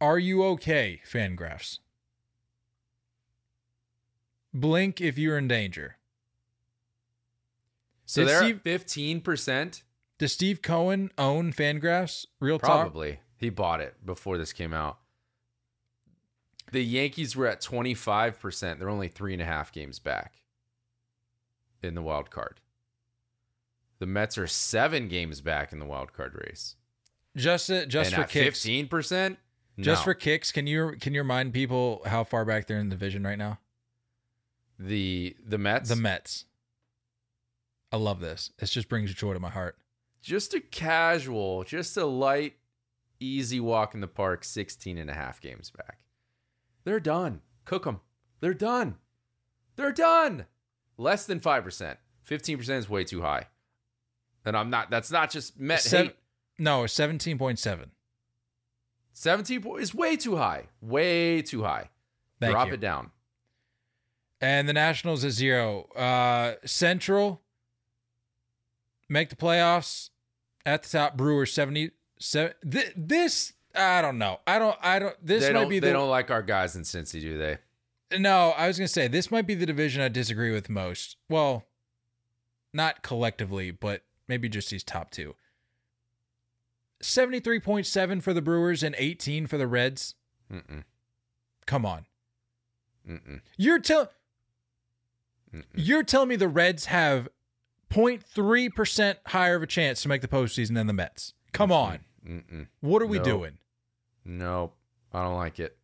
Are you okay, Fangraphs? Blink if you're in danger. So did they're fifteen percent. Does Steve Cohen own Fangraphs? Real talk. Probably. He bought it before this came out. The Yankees were at twenty-five percent. They're only three and a half games back in the wild card. The Mets are seven games back in the wild card race. Just uh, just and for at kicks, fifteen percent. Just no. for kicks, can you can you remind people how far back they're in the division right now? The the Mets. The Mets. I love this. It just brings joy to my heart. Just a casual, just a light, easy walk in the park, sixteen and a half games back. They're done. Cook them. They're done. They're done. Less than five percent. fifteen percent is way too high. And I'm not, that's not just Met Seven, hate. No, seventeen point seven. seventeen is way too high. Way too high. Thank Drop you. it down. And the Nationals is zero. Uh, Central. Make the playoffs at the top. Brewers seventy-seven. Th- this I don't know. I don't. I don't. This they might don't, be. The, they don't like our guys in Cincy, do they? No, I was gonna say this might be the division I disagree with most. Well, not collectively, but maybe just these top two. Seventy-three point seven for the Brewers and eighteen for the Reds. Mm-mm. Come on. Mm-mm. You're telling. You're telling me the Reds have zero point three percent higher of a chance to make the postseason than the Mets. Come Mm-mm. on. Mm-mm. What are we nope. doing? Nope. I don't like it.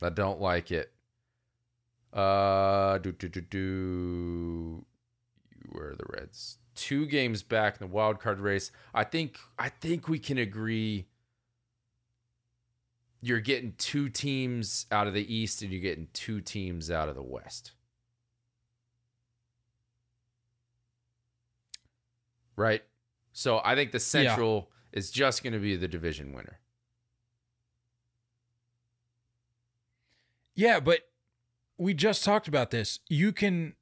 I don't like it. Uh, do, do, do, do. Where are the Reds? Two games back in the wild card race. I think, I think we can agree you're getting two teams out of the East and you're getting two teams out of the West. Right? So I think the Central yeah. is just going to be the division winner. Yeah, but we just talked about this. You can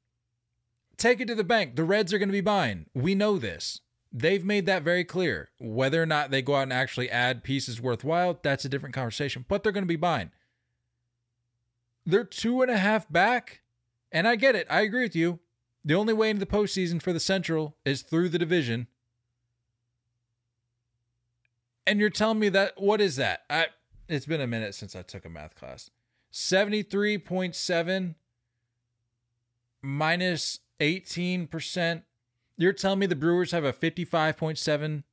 take it to the bank. The Reds are going to be buying. We know this. They've made that very clear. Whether or not they go out and actually add pieces worthwhile, that's a different conversation. But they're going to be buying. They're two and a half back. And I get it. I agree with you. The only way into the postseason for the Central is through the division. And you're telling me that, what is that? I It's been a minute since I took a math class. seventy-three point seven minus eighteen percent. You're telling me the Brewers have a fifty-five point seven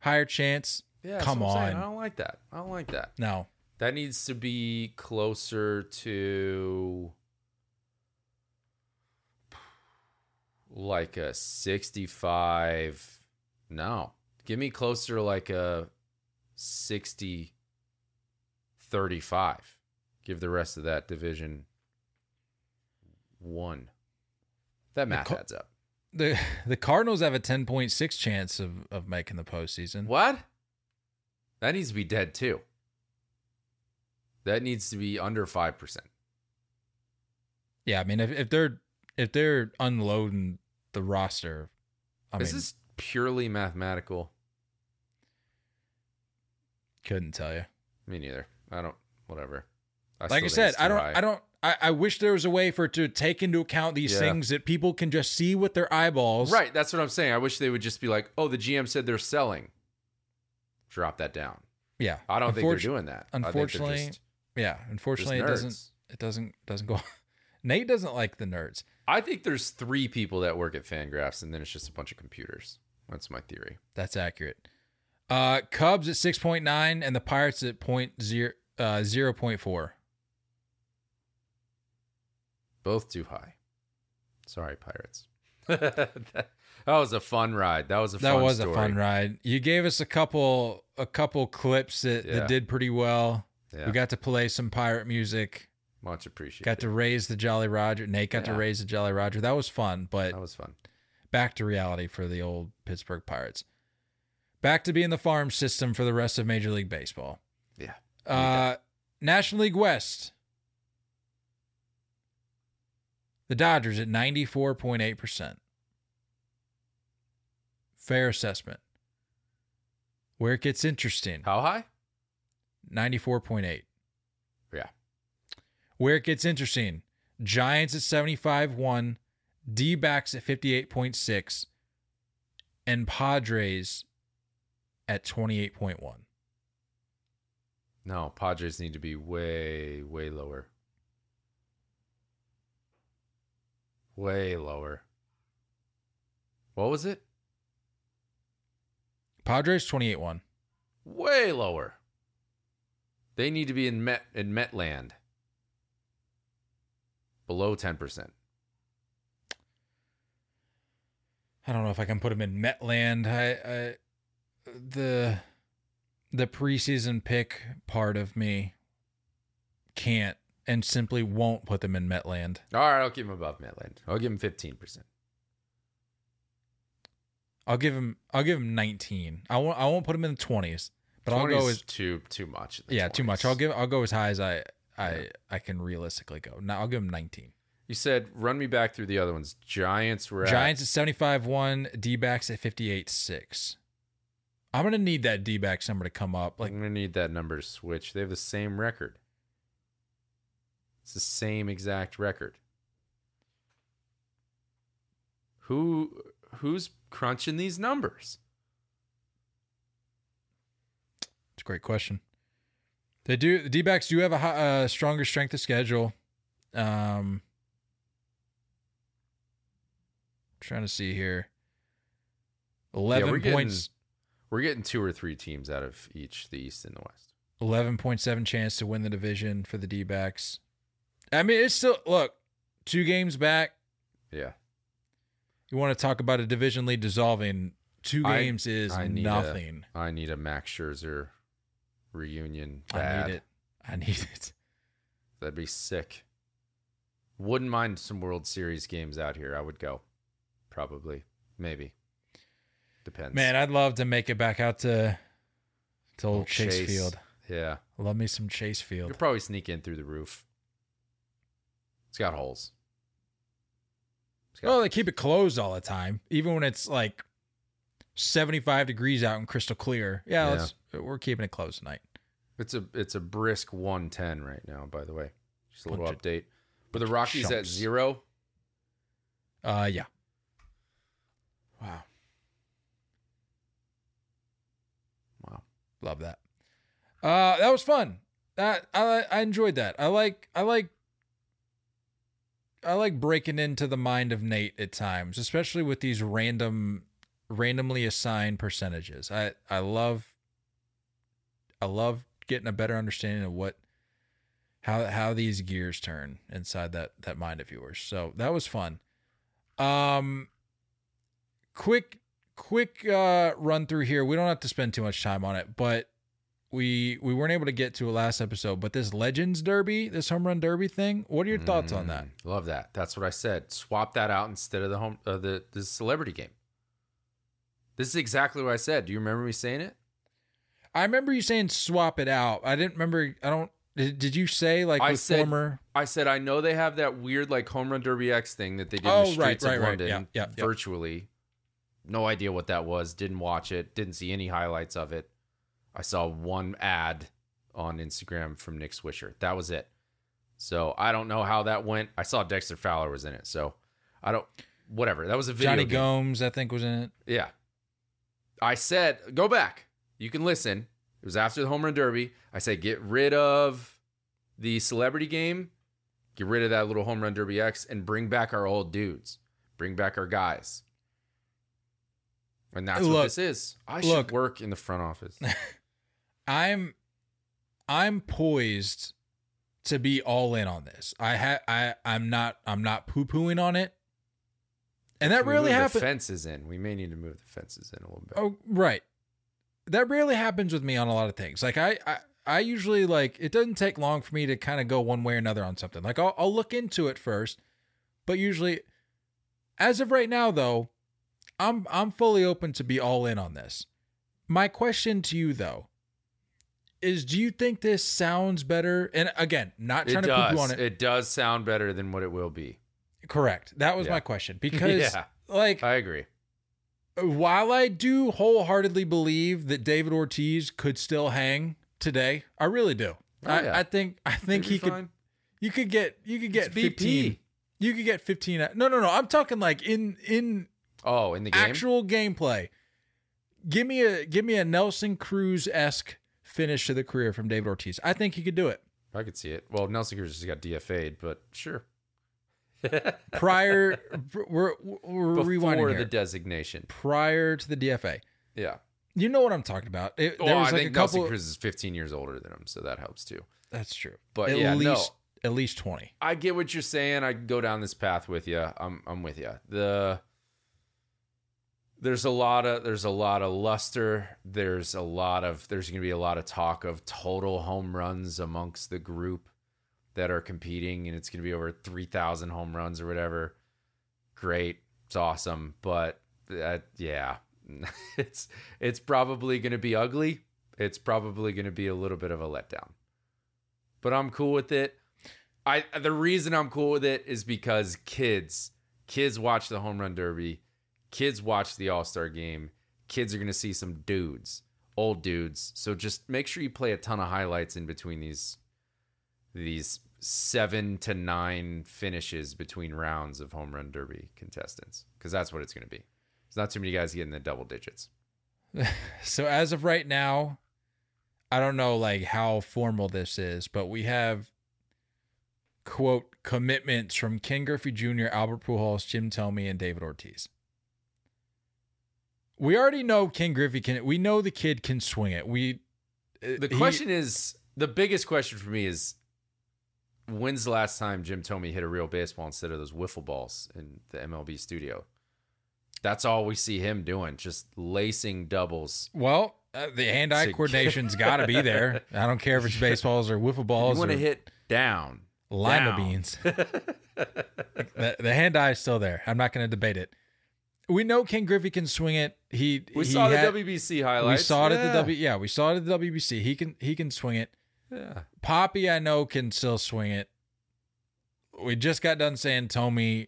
higher chance? Yeah, Come on. Saying. I don't like that. I don't like that. No. That needs to be closer to... like a sixty-five. No. Give me closer like a sixty thirty-five. Give the rest of that division one. That math adds up. The the Cardinals have a ten point six chance of, of making the postseason. What? That needs to be dead too. That needs to be under five percent. Yeah, I mean, if, if they're if they're unloading the roster, I is mean, this purely mathematical? Couldn't tell you. Me neither. I don't. Whatever. I like I said, I don't, I don't. I don't. I wish there was a way for it to take into account these yeah. things that people can just see with their eyeballs. Right. That's what I'm saying. I wish they would just be like, "Oh, the G M said they're selling. Drop that down." Yeah. I don't think they're doing that. Unfortunately. I think just, yeah. Unfortunately, it doesn't. It doesn't. Doesn't go. Nate doesn't like the nerds. I think there's three people that work at Fangraphs, and then it's just a bunch of computers. That's my theory. That's accurate. Uh, Cubs at six point nine, and the Pirates at zero point four. Both too high. Sorry, Pirates. that, that was a fun ride. That was a fun story. That was a fun ride. You gave us a couple a couple clips that, yeah. that did pretty well. Yeah. We got to play some pirate music. Much appreciated. Got to raise the Jolly Roger. Nate got yeah. to raise the Jolly Roger. That was fun, but that was fun. Back to reality for the old Pittsburgh Pirates. Back to being the farm system for the rest of Major League Baseball. Yeah. Uh, National League West. The Dodgers at ninety-four point eight percent. Fair assessment. Where it gets interesting. How high? ninety-four point eight. Yeah. Where it gets interesting. Giants at seventy-five one. D-backs at fifty-eight point six. And Padres at twenty-eight point one. No, Padres need to be way, way lower. Way lower. What was it? Padres twenty-eight one. Way lower. They need to be in Met in Met land. Below ten percent. I don't know if I can put them in Met land. I, I the the preseason pick part of me can't and simply won't put them in Met land. All right, I'll keep them above Met land. I'll give them fifteen percent. I'll give him. I'll give him nineteen. I won't. I won't put him in the twenties. But I'll go as too too much. Yeah, twenties. Too much. I'll give. I'll go as high as I I yeah. I can realistically go. Now I'll give him nineteen. You said run me back through the other ones. Giants were Giants at seventy-five one. D-backs at fifty-eight six. I'm gonna need that D-backs number to come up. Like I'm gonna need that number to switch. They have the same record. It's the same exact record. Who? Who's crunching these numbers? It's a great question. They do. The D-backs do have a high, uh, stronger strength of schedule. Um, trying to see here. Eleven yeah, we're points. Getting, we're getting two or three teams out of each, the East and the West. Eleven point seven chance to win the division for the D-backs. I mean, it's still look two games back. Yeah. You want to talk about a division lead dissolving? Two games I, is I nothing. A, I need a Max Scherzer reunion. Bad. I need it. I need it. That'd be sick. Wouldn't mind some World Series games out here. I would go. Probably. Maybe. Depends. Man, I'd love to make it back out to, to old Chase, Chase Field. Yeah. Love me some Chase Field. You'll probably sneak in through the roof. It's got holes. Well, they keep it closed all the time, even when it's like seventy-five degrees out and crystal clear. Yeah, yeah. Let's, we're keeping it closed tonight. It's a it's a brisk one ten right now, by the way. Just a little bunch update. But the Rockies chumps. At zero. Uh, yeah. Wow. Wow. Love that. Uh, that was fun. That I I enjoyed that. I like I like. I like breaking into the mind of Nate at times, especially with these random, randomly assigned percentages. I, I love, I love getting a better understanding of what, how, how these gears turn inside that, that mind of yours. So that was fun. Um, quick, quick, uh, run through here. We don't have to spend too much time on it, but we, we weren't able to get to a last episode, but this Legends Derby, this home run derby thing, what are your mm, thoughts on that? Love that. That's what I said. Swap that out instead of the home, uh, the, the celebrity game. This is exactly what I said. Do you remember me saying it? I remember you saying swap it out. I didn't remember. I don't, did, did you say like I with said, former? I said, I know they have that weird like home run derby X thing that they did oh, in the streets right, of right, London right. Yeah, yeah, virtually. Yeah. No idea what that was. Didn't watch it. Didn't see any highlights of it. I saw one ad on Instagram from Nick Swisher. That was it. So I don't know how that went. I saw Dexter Fowler was in it. So I don't, whatever. That was a video. Johnny game. Gomes, I think, was in it. Yeah. I said, go back. You can listen. It was after the home run derby. I said, get rid of the celebrity game, get rid of that little home run derby X, and bring back our old dudes, bring back our guys. And that's look, what this is. I look, should work in the front office. I'm I'm poised to be all in on this. I ha I I'm not I'm not poo-pooing on it. And that rarely happens. The fences in. We may need to move the fences in a little bit. Oh, right. That rarely happens with me on a lot of things. Like I I, I usually like it doesn't take long for me to kind of go one way or another on something. Like I'll I'll look into it first, but usually as of right now though, I'm I'm fully open to be all in on this. My question to you though is, do you think this sounds better? And again, not trying it to poo-poo on it. It does sound better than what it will be. Correct. That was yeah. my question. Because, yeah, like, I agree. While I do wholeheartedly believe that David Ortiz could still hang today, I really do. Oh, I, yeah. I think I think It'd he could. Fine. You could get you could get it's fifteen. B P. You could get fifteen. No, no, no. I'm talking like in in oh in the game? actual gameplay. Give me a give me a Nelson Cruz-esque finish to the career from David Ortiz. I think he could do it. I could see it. Well, Nelson Cruz just got D F A'd, but sure. Prior, we're, we're rewinding here. Before the designation. Prior to the D F A. Yeah. You know what I'm talking about. It, well, there was I like think a couple... Nelson Cruz is fifteen years older than him, so that helps too. That's true. But at yeah, least no, at least twenty. I get what you're saying. I go down this path with you. I'm I'm with you. The there's a lot of there's a lot of luster. There's a lot of there's going to be a lot of talk of total home runs amongst the group that are competing, and it's going to be over three thousand home runs or whatever. Great. It's awesome. But uh, yeah, it's, it's probably going to be ugly. It's probably going to be a little bit of a letdown, but I'm cool with it. I, the reason I'm cool with it is because kids, kids watch the home run derby. Kids watch the All-Star game. Kids are going to see some dudes, old dudes. So just make sure you play a ton of highlights in between these, these seven to nine finishes between rounds of home run derby contestants, because that's what it's going to be. There's not too many guys getting the double digits. So as of right now, I don't know like how formal this is, but we have quote commitments from Ken Griffey Junior, Albert Pujols, Jim Thome, and David Ortiz. We already know Ken Griffey can. We know the kid can swing it. We. The question he, is the biggest question for me is, when's the last time Jim Thome hit a real baseball instead of those wiffle balls in the M L B studio? That's all we see him doing, just lacing doubles. Well, uh, the hand-eye coordination's got to be there. I don't care if it's baseballs or wiffle balls. You want to hit down. Lima down. beans. the, the hand-eye is still there. I'm not going to debate it. We know Ken Griffey can swing it. He we he saw had, the W B C highlights. We saw it yeah. at the W. Yeah, we saw it at the W B C. He can he can swing it. Yeah. Poppy, I know, can still swing it. We just got done saying Thome,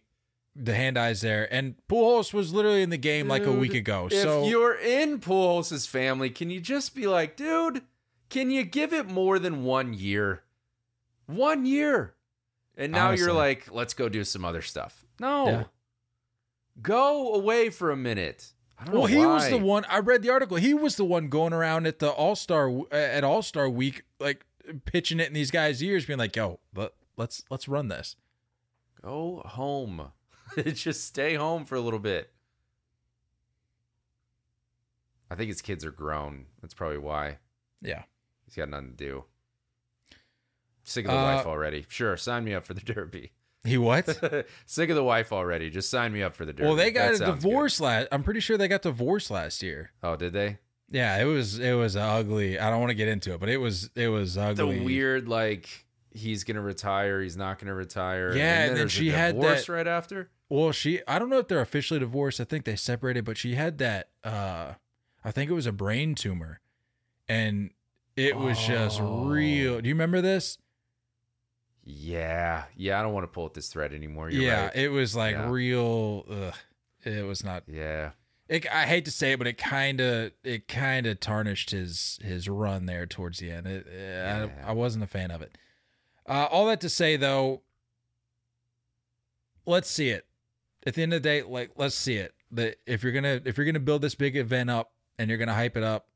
the hand eye's there, and Pujols was literally in the game dude, like a week ago. If so, you're in Pujols' family, can you just be like, dude, can you give it more than one year? One year. And now honestly, you're like, let's go do some other stuff. No. Yeah. Go away for a minute. I don't well, know he why. was the one. I read the article. He was the one going around at the All Star at All Star Week, like pitching it in these guys' ears, being like, "Yo, let's let's run this. Go home. Just stay home for a little bit." I think his kids are grown. That's probably why. Yeah, he's got nothing to do. Sick of the uh, wife already. Sure, sign me up for the Derby. He what? Sick of the wife already. Just sign me up for the Derby. Well, they got that a divorce last. I'm pretty sure they got divorced last year. Oh, did they? Yeah, it was it was ugly. I don't want to get into it, but it was it was ugly. The weird like he's gonna retire, he's not gonna retire. Yeah, and then, and then she had divorce right after. Well, she I don't know if they're officially divorced. I think they separated, but she had that. Uh, I think it was a brain tumor, and it was oh. just real. Do you remember this? Yeah. Yeah. I don't want to pull at this thread anymore. You're yeah. Right. It was like yeah. real. Ugh, it was not. Yeah. It, I hate to say it, but it kind of, it kind of tarnished his, his run there towards the end. It, yeah. I, I wasn't a fan of it. Uh, all that to say though, let's see it at the end of the day. Like, let's see it. The, if you're going to, if you're going to build this big event up and you're going to hype it up,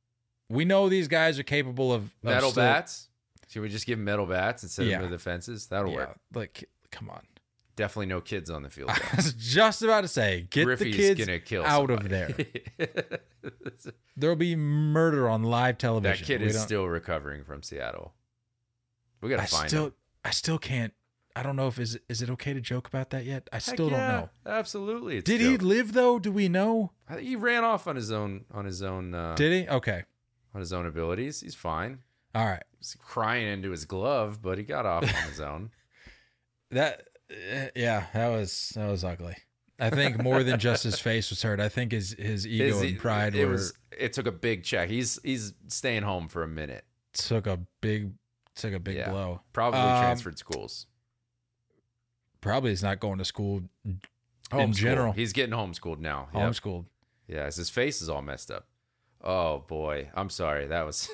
we know these guys are capable of, of metal still, bats. Should we just give metal bats instead yeah. of the fences? That'll yeah. work. Like, come on. Definitely no kids on the field. I was just about to say, get Griffey's the kids gonna kill out somebody. of there. There'll be murder on live television. That kid we is don't... still recovering from Seattle. We gotta I find still, him. I still can't. I don't know if is is it okay to joke about that yet? I Heck still yeah, don't know. Absolutely. It's Did dope. he live though? Do we know? I think he ran off on his own. On his own. Uh, Did he? Okay. On his own abilities, he's fine. All right. He's crying into his glove, but he got off on his own. That, yeah, that was that was ugly. I think more than just his face was hurt. I think his his ego his, and pride it were, was. It took a big check. He's he's staying home for a minute. Took a big took a big yeah, blow. Probably um, transferred schools. probably is not going to school in general. He's getting homeschooled now. Yep. Homeschooled. Yeah, his face is all messed up. Oh, boy. I'm sorry. That was...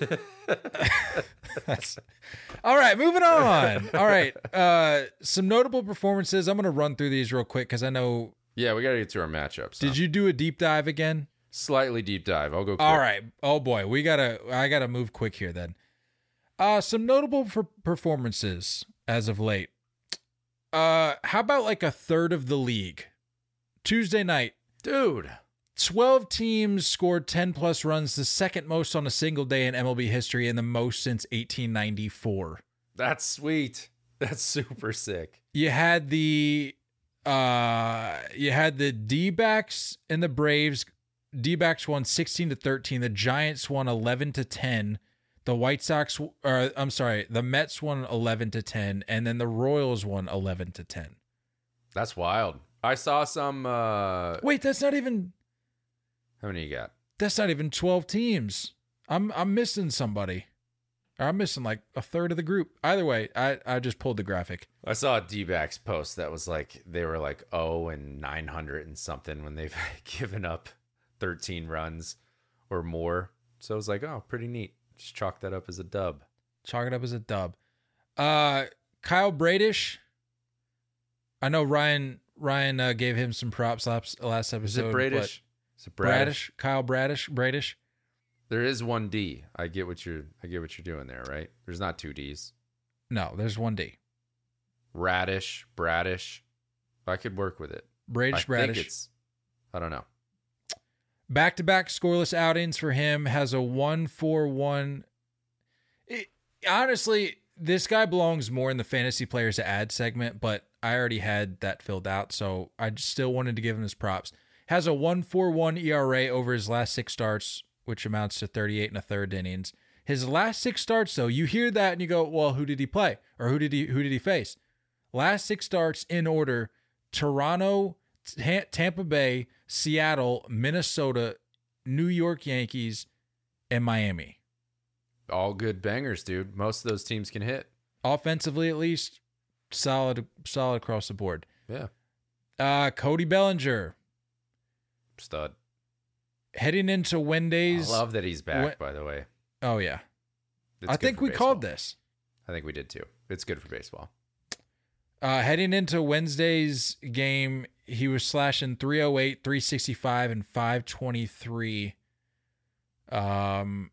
All right, moving on. All right. Uh, some notable performances. I'm going to run through these real quick because I know... Yeah, we got to get to our matchups. Did huh? you do a deep dive again? Slightly deep dive. I'll go quick. All right. Oh, boy. We gotta. I got to move quick here then. Uh, some notable for performances as of late. Uh, how about like a third of the league? Tuesday night. Dude. twelve teams scored ten plus runs, the second most on a single day in M L B history and the most since eighteen ninety-four. That's sweet. That's super sick. You had the uh you had the D-backs and the Braves. D-backs won sixteen to thirteen, the Giants won eleven to ten, the White Sox or I'm sorry, the Mets won eleven to ten, and then the Royals won eleven to ten. That's wild. I saw some uh Wait, that's not even How many you got? That's not even twelve teams. I'm I'm missing somebody. Or I'm missing like a third of the group. Either way, I, I just pulled the graphic. I saw a D-backs post that was like, they were like oh and nine hundred and something when they've given up thirteen runs or more. So I was like, oh, pretty neat. Just chalk that up as a dub. Chalk it up as a dub. Uh, Kyle Bradish. I know Ryan Ryan uh, gave him some props last, last episode. Is it Bradish? But- Is it Bradish? Bradish, Kyle Bradish, Bradish. There is one D. I get what you're. I get what you're doing there, right? There's not two D's. No, there's one D. Radish, Bradish. I could work with it. Bradish, I Bradish. Think it's, I don't know. Back-to-back scoreless outings for him. Has a one four one. It, honestly, this guy belongs more in the fantasy players to add segment, but I already had that filled out, so I just still wanted to give him his props. Has a one four one E R A over his last six starts, which amounts to thirty-eight and a third innings. His last six starts, though, you hear that and you go, well, who did he play? Or who did he who did he face? Last six starts in order, Toronto, T- Tampa Bay, Seattle, Minnesota, New York Yankees, and Miami. All good bangers, dude. Most of those teams can hit. Offensively, at least, solid, solid across the board. Yeah. Uh, Cody Bellinger. Stud. Heading into Wednesdays. I love that he's back, we- by the way. Oh, yeah. It's I think we baseball. called this. I think we did, too. It's good for baseball. Uh, heading into Wednesday's game, he was slashing three oh eight, three sixty-five, and five twenty-three. Um,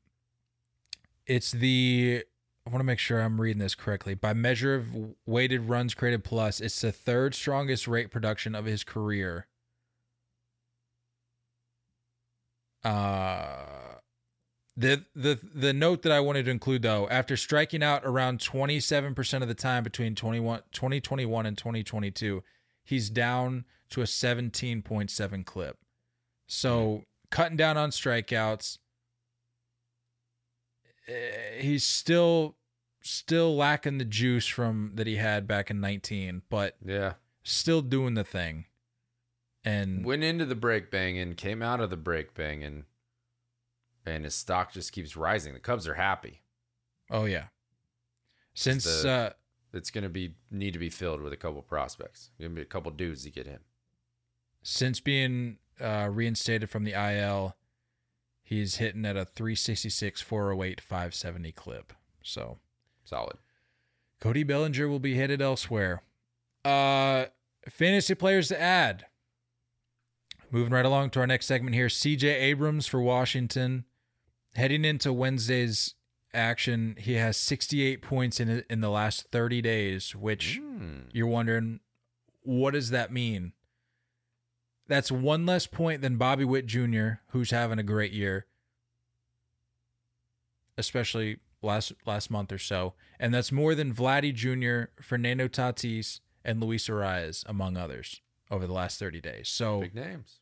It's the... I want to make sure I'm reading this correctly. By measure of weighted runs created plus, it's the third strongest rate production of his career. Uh, the the the note that I wanted to include, though, after striking out around twenty-seven percent of the time between twenty-one, twenty twenty-one and twenty twenty-two, he's down to a seventeen point seven clip. So cutting down on strikeouts, he's still still lacking the juice from that he had back in nineteen, but yeah, still doing the thing. And went into the break banging, came out of the break banging, and his stock just keeps rising. The Cubs are happy. Oh yeah, since it's, the, uh, it's gonna be need to be filled with a couple prospects. Gonna be a couple dudes to get him. Since being uh, reinstated from the I L, he's hitting at a three sixty-six, four oh eight, five seventy clip. So solid. Cody Bellinger will be headed elsewhere. Uh, fantasy players to add. Moving right along to our next segment here, C J Abrams for Washington. Heading into Wednesday's action, he has sixty-eight points in in the last thirty days, which mm. you're wondering, what does that mean? That's one less point than Bobby Witt Junior, who's having a great year, especially last last month or so. And that's more than Vladdy Junior, Fernando Tatis, and Luis Arias, among others, over the last thirty days. So big names.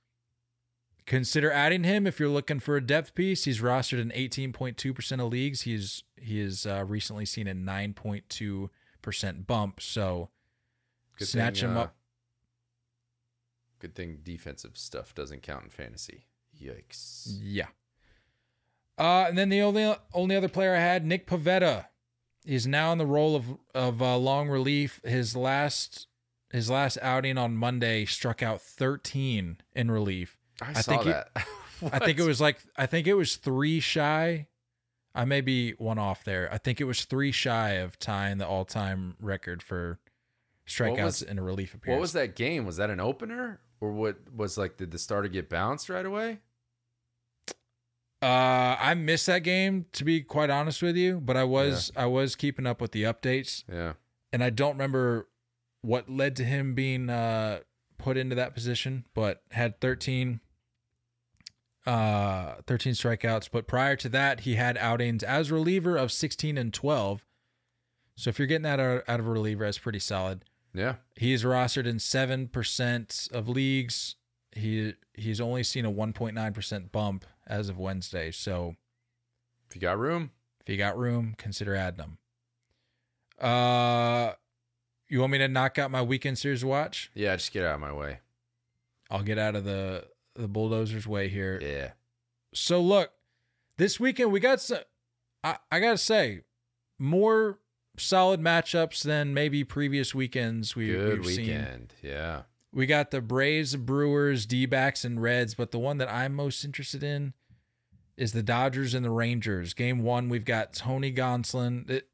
Consider adding him if you're looking for a depth piece. He's rostered in eighteen point two percent of leagues. He's he is uh, recently seen a nine point two percent bump. So good snatch thing, him uh, up. Good thing defensive stuff doesn't count in fantasy. Yikes. Yeah. Uh, and then the only only other player I had, Nick Pivetta. He's now in the role of of uh, long relief. His last his last outing on Monday, struck out thirteen in relief. I, I saw think that. It, I think it was like, I think it was three shy. I may be one off there. I think it was three shy of tying the all-time record for strikeouts in a relief appearance. What was that game? Was that an opener? Or what was like, did the starter get bounced right away? Uh, I missed that game, to be quite honest with you, but I was yeah. I was keeping up with the updates. Yeah. And I don't remember what led to him being uh, put into that position, but had thirteen uh, thirteen strikeouts. But prior to that, he had outings as reliever of sixteen and twelve. So if you're getting that out of a reliever, that's pretty solid. Yeah. He's rostered in seven percent of leagues. He he's only seen a one point nine percent bump as of Wednesday. So if you got room, if you got room, consider adding them. Uh, you want me to knock out my weekend series watch? Yeah, just get out of my way. I'll get out of the, the bulldozer's way here. Yeah. So look, this weekend we got some, I, I got to say, more solid matchups than maybe previous weekends we, Good we've weekend. seen. Good weekend, yeah. We got the Braves, Brewers, D-backs, and Reds, but the one that I'm most interested in is the Dodgers and the Rangers. Game one, we've got Tony Gonsolin. It,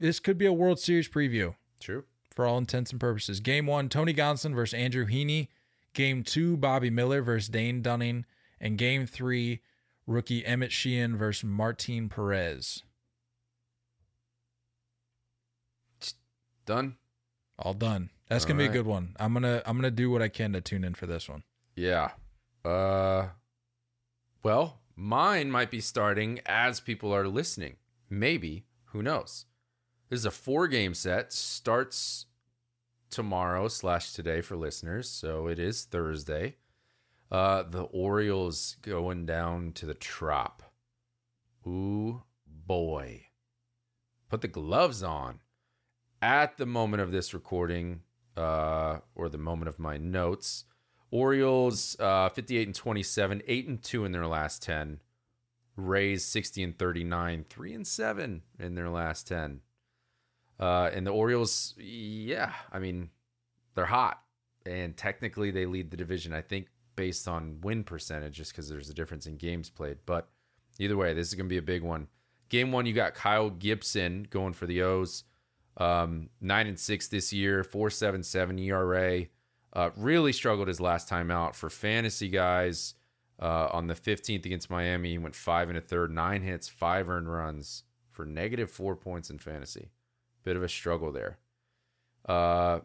this could be a World Series preview. True. For all intents and purposes. Game one, Tony Gonsolin versus Andrew Heaney. Game two, Bobby Miller versus Dane Dunning. And game three, rookie Emmett Sheehan versus Martin Perez. Done? All done. That's going right. to be a good one. I'm going to I'm going to do what I can to tune in for this one. Yeah. Uh well, mine might be starting as people are listening. Maybe, who knows. This is a four-game set, starts tomorrow slash today for listeners, so it is Thursday. Uh the Orioles going down to the Trop. Ooh boy. Put the gloves on. At the moment of this recording, Uh, or the moment of my notes, Orioles uh, fifty-eight and twenty-seven, eight and two in their last ten. Rays sixty and thirty-nine, three and seven in their last ten. Uh, and the Orioles, yeah, I mean, they're hot. And technically they lead the division, I think, based on win percentage, just because there's a difference in games played. But either way, this is going to be a big one. Game one, you got Kyle Gibson going for the O's. Um, nine and six this year, four seven seven E R A. Uh, really struggled his last time out for fantasy guys. Uh, on the fifteenth against Miami, he went five and a third, nine hits, five earned runs for negative four points in fantasy. Bit of a struggle there. Uh,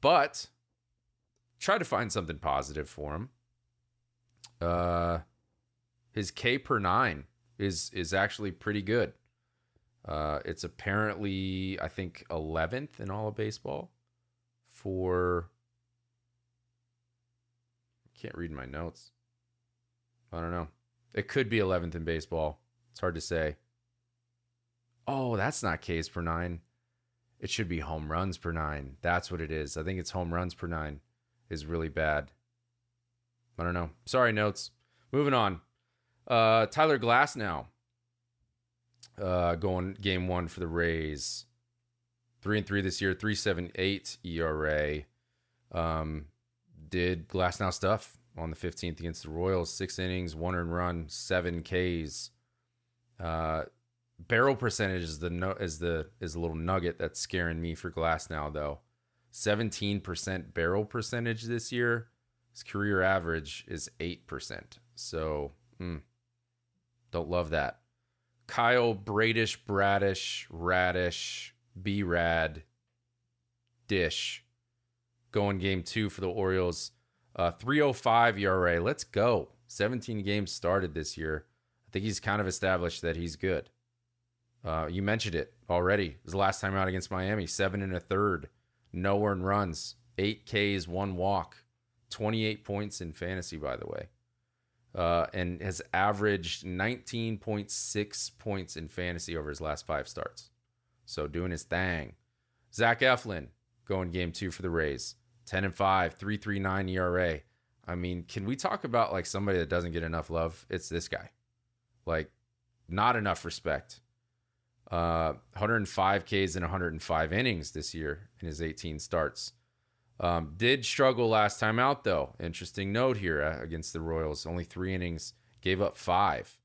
but try to find something positive for him. Uh, his K per nine is is actually pretty good. Uh, it's apparently, I think, eleventh in all of baseball for, I can't read my notes. I don't know. It could be eleventh in baseball. It's hard to say. Oh, that's not Ks per nine. It should be home runs per nine. That's what it is. I think it's home runs per nine is really bad. I don't know. Sorry, notes. Moving on. Uh, Tyler Glasnow. Uh, going game one for the Rays, three and three this year, three seven eight E R A. Um, did Glasnow stuff on the fifteenth against the Royals, six innings, one earned run, seven Ks. Uh, barrel percentage is the no, is the is the little nugget that's scaring me for Glasnow though. Seventeen percent barrel percentage this year. His career average is eight percent. So, mm, don't love that. Kyle Bradish, Bradish, Radish, B-Rad, Dish. Going game two for the Orioles. Uh, three oh five E R A. Let's go. seventeen games started this year. I think he's kind of established that he's good. Uh, you mentioned it already. It was the last time out against Miami. Seven and a third. No earned runs. Eight Ks, one walk. twenty-eight points in fantasy, by the way. Uh, and has averaged nineteen point six points in fantasy over his last five starts. So doing his thing. Zach Eflin going game two for the Rays. ten and five, three point three nine E R A. I mean, can we talk about like somebody that doesn't get enough love? It's this guy. Like, not enough respect. Uh, one oh five Ks in one oh five innings this year in his eighteen starts. Um, did struggle last time out, though. Interesting note here uh, against the Royals. Only three innings, gave up five.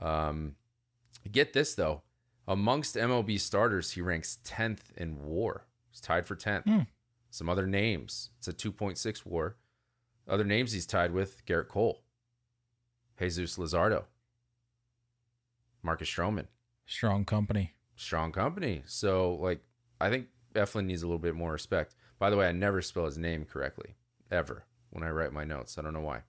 Um, get this, though. Amongst M L B starters, he ranks tenth in WAR. He's tied for tenth. Mm. Some other names. It's a two point six WAR. Other names he's tied with: Garrett Cole, Jesus Luzardo, Marcus Stroman. Strong company. Strong company. So, like, I think Eflin needs a little bit more respect. By the way, I never spell his name correctly, ever, when I write my notes. I don't know why.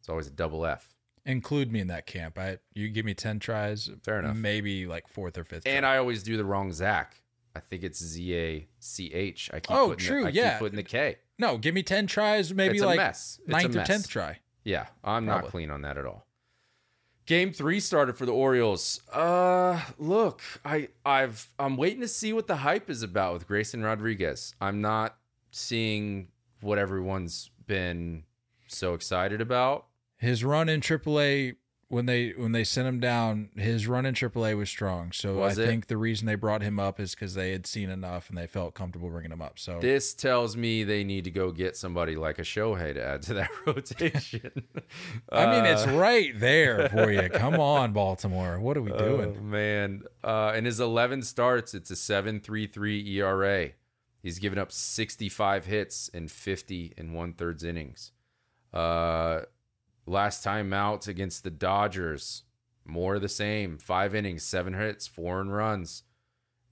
It's always a double F. Include me in that camp. I You give me ten tries. Fair enough. Maybe like fourth or fifth. And try. I always do the wrong Zach. I think it's Z A C H. I keep oh, putting true. The, I yeah. keep putting the K. No, give me ten tries, maybe it's like a mess. Ninth it's a mess. Or tenth try. Yeah, I'm Probably. Not clean on that at all. Game three started for the Orioles. Uh, look, I, I've, I'm waiting to see what the hype is about with Grayson Rodriguez. I'm not seeing what everyone's been so excited about. His run in triple A, when they when they sent him down, his run in triple A was strong. So was I it? think the reason they brought him up is because they had seen enough and they felt comfortable bringing him up. So this tells me they need to go get somebody like a Shohei to add to that rotation. I uh, mean, it's right there for you. Come on, Baltimore. What are we doing? Oh, man. Uh, in his eleven starts, it's a seven point three three E R A. He's given up sixty-five hits and fifty and one-thirds innings. Uh... Last time out against the Dodgers, more of the same. Five innings, seven hits, four earned runs,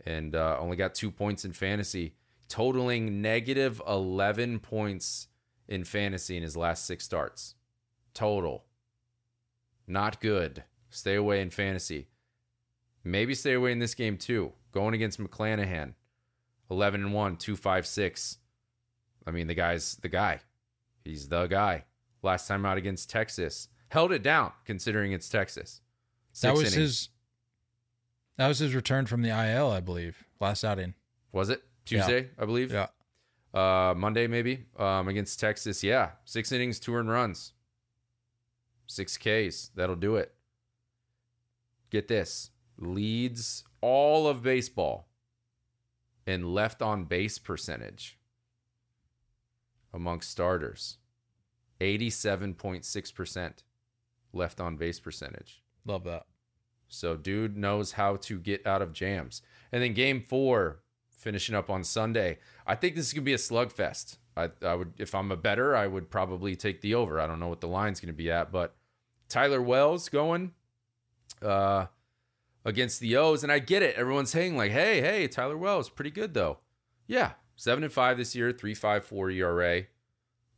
and uh, only got two points in fantasy, totaling negative eleven points in fantasy in his last six starts. Total. Not good. Stay away in fantasy. Maybe stay away in this game, too. Going against McClanahan, eleven and one, two five six. I mean, the guy's the guy. He's the guy. Last time out against Texas, held it down considering it's Texas. Six that was innings. his. That was his return from the I L, I believe. Last outing. Was it Tuesday? Yeah. I believe. Yeah. Uh, Monday maybe. Um, against Texas. Yeah, six innings, two earned runs, six Ks. That'll do it. Get this: leads all of baseball in left on base percentage amongst starters. eighty-seven point six percent left on base percentage. Love that. So dude knows how to get out of jams. And then game four, finishing up on Sunday. I think this is going to be a slugfest. I, I would, if I'm a bettor, I would probably take the over. I don't know what the line's going to be at, but Tyler Wells going uh, against the O's. And I get it. Everyone's saying like, hey, hey, Tyler Wells, pretty good though. Yeah, seven and five this year, three point five four E R A,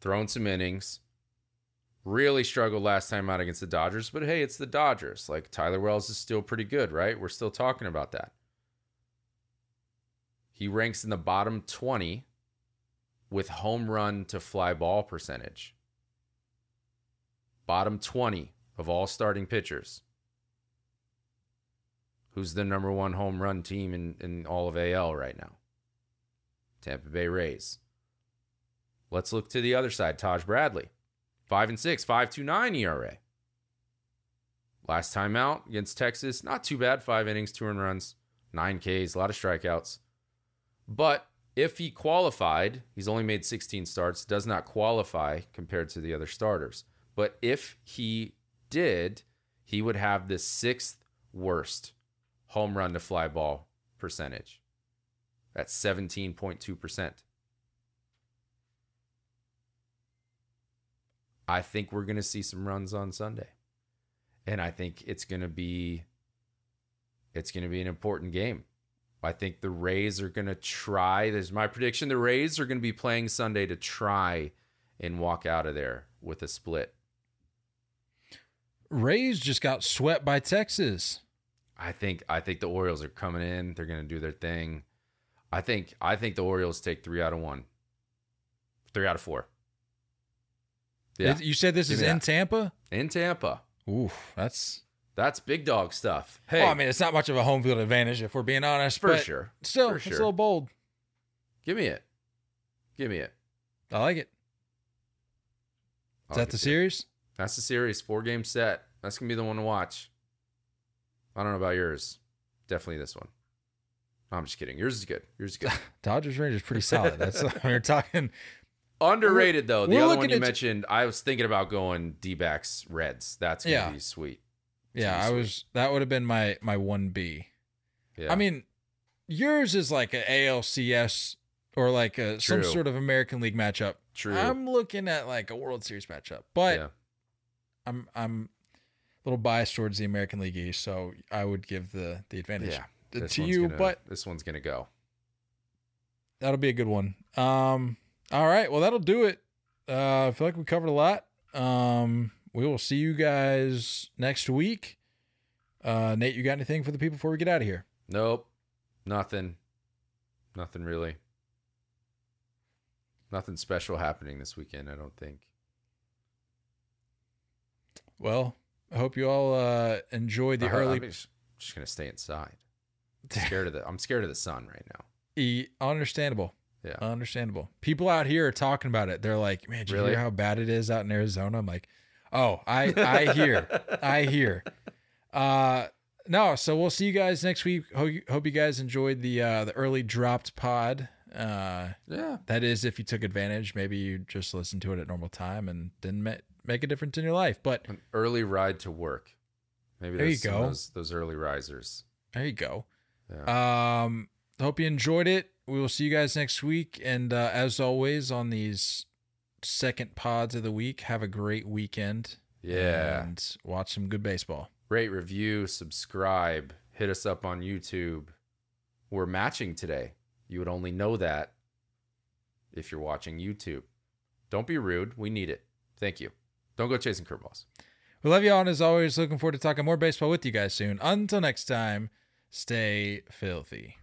throwing some innings. Really struggled last time out against the Dodgers, but hey, it's the Dodgers. Like, Tyler Wells is still pretty good, right? We're still talking about that. He ranks in the bottom twenty with home run to fly ball percentage. Bottom twenty of all starting pitchers. Who's the number one home run team in, in all of A L right now? Tampa Bay Rays. Let's look to the other side. Taj Bradley. Five and six, five two nine E R A. Last time out against Texas, not too bad. Five innings, two earned runs, nine Ks, a lot of strikeouts. But if he qualified, he's only made sixteen starts, does not qualify compared to the other starters. But if he did, he would have the sixth worst home run to fly ball percentage. That's seventeen point two percent. I think we're going to see some runs on Sunday. And I think it's going to be it's going to be an important game. I think the Rays are going to try. This is my prediction. The Rays are going to be playing Sunday to try and walk out of there with a split. Rays just got swept by Texas. I think I think the Orioles are coming in. They're going to do their thing. I think I think the Orioles take three out of one. Three out of four. Yeah. You said this Give is in that. Tampa? In Tampa. Oof, that's that's big dog stuff. Hey, well, I mean, it's not much of a home field advantage if we're being honest. For sure. Still, for it's sure. a little bold. Give me it. Give me it. I like it. Is I'll that the series? It. That's the series. Four-game set. That's going to be the one to watch. I don't know about yours. Definitely this one. No, I'm just kidding. Yours is good. Yours is good. Dodgers Rangers pretty solid. That's what we're talking. Underrated though. The other one you mentioned, I was thinking about going D-backs Reds. That's gonna yeah. be sweet. That's yeah, be I was. Sweet. That would have been my my one B. Yeah. I mean, yours is like an A L C S or like a, some sort of American League matchup. True. I'm looking at like a World Series matchup, but yeah. I'm I'm a little biased towards the American League East, so I would give the the advantage yeah, to you. Gonna, but this one's gonna go. That'll be a good one. Um. All right. Well, that'll do it. Uh, I feel like we covered a lot. Um. We will see you guys next week. Uh, Nate, you got anything for the people before we get out of here? Nope. Nothing. Nothing really. Nothing special happening this weekend, I don't think. Well, I hope you all uh, enjoy the I heard, early. I'm just, just gonna stay inside. I'm scared of the. I'm scared of the sun right now. E- understandable. Yeah. Understandable. People out here are talking about it. They're like, "Man, do you really? hear how bad it is out in Arizona?" I'm like, "Oh, I I hear, I hear." Uh, no. So we'll see you guys next week. Hope you, hope you guys enjoyed the uh, the early dropped pod. Uh, yeah. That is, if you took advantage, maybe you just listened to it at normal time and didn't ma- make a difference in your life. But an early ride to work. Maybe there you go. Those, those early risers. There you go. Yeah. Um, hope you enjoyed it. We will see you guys next week. And uh, as always, on these second pods of the week, have a great weekend. Yeah. And watch some good baseball. Rate, review, subscribe, hit us up on YouTube. We're matching today. You would only know that if you're watching YouTube. Don't be rude. We need it. Thank you. Don't go chasing curveballs. We love you all, and as always, looking forward to talking more baseball with you guys soon. Until next time, stay filthy.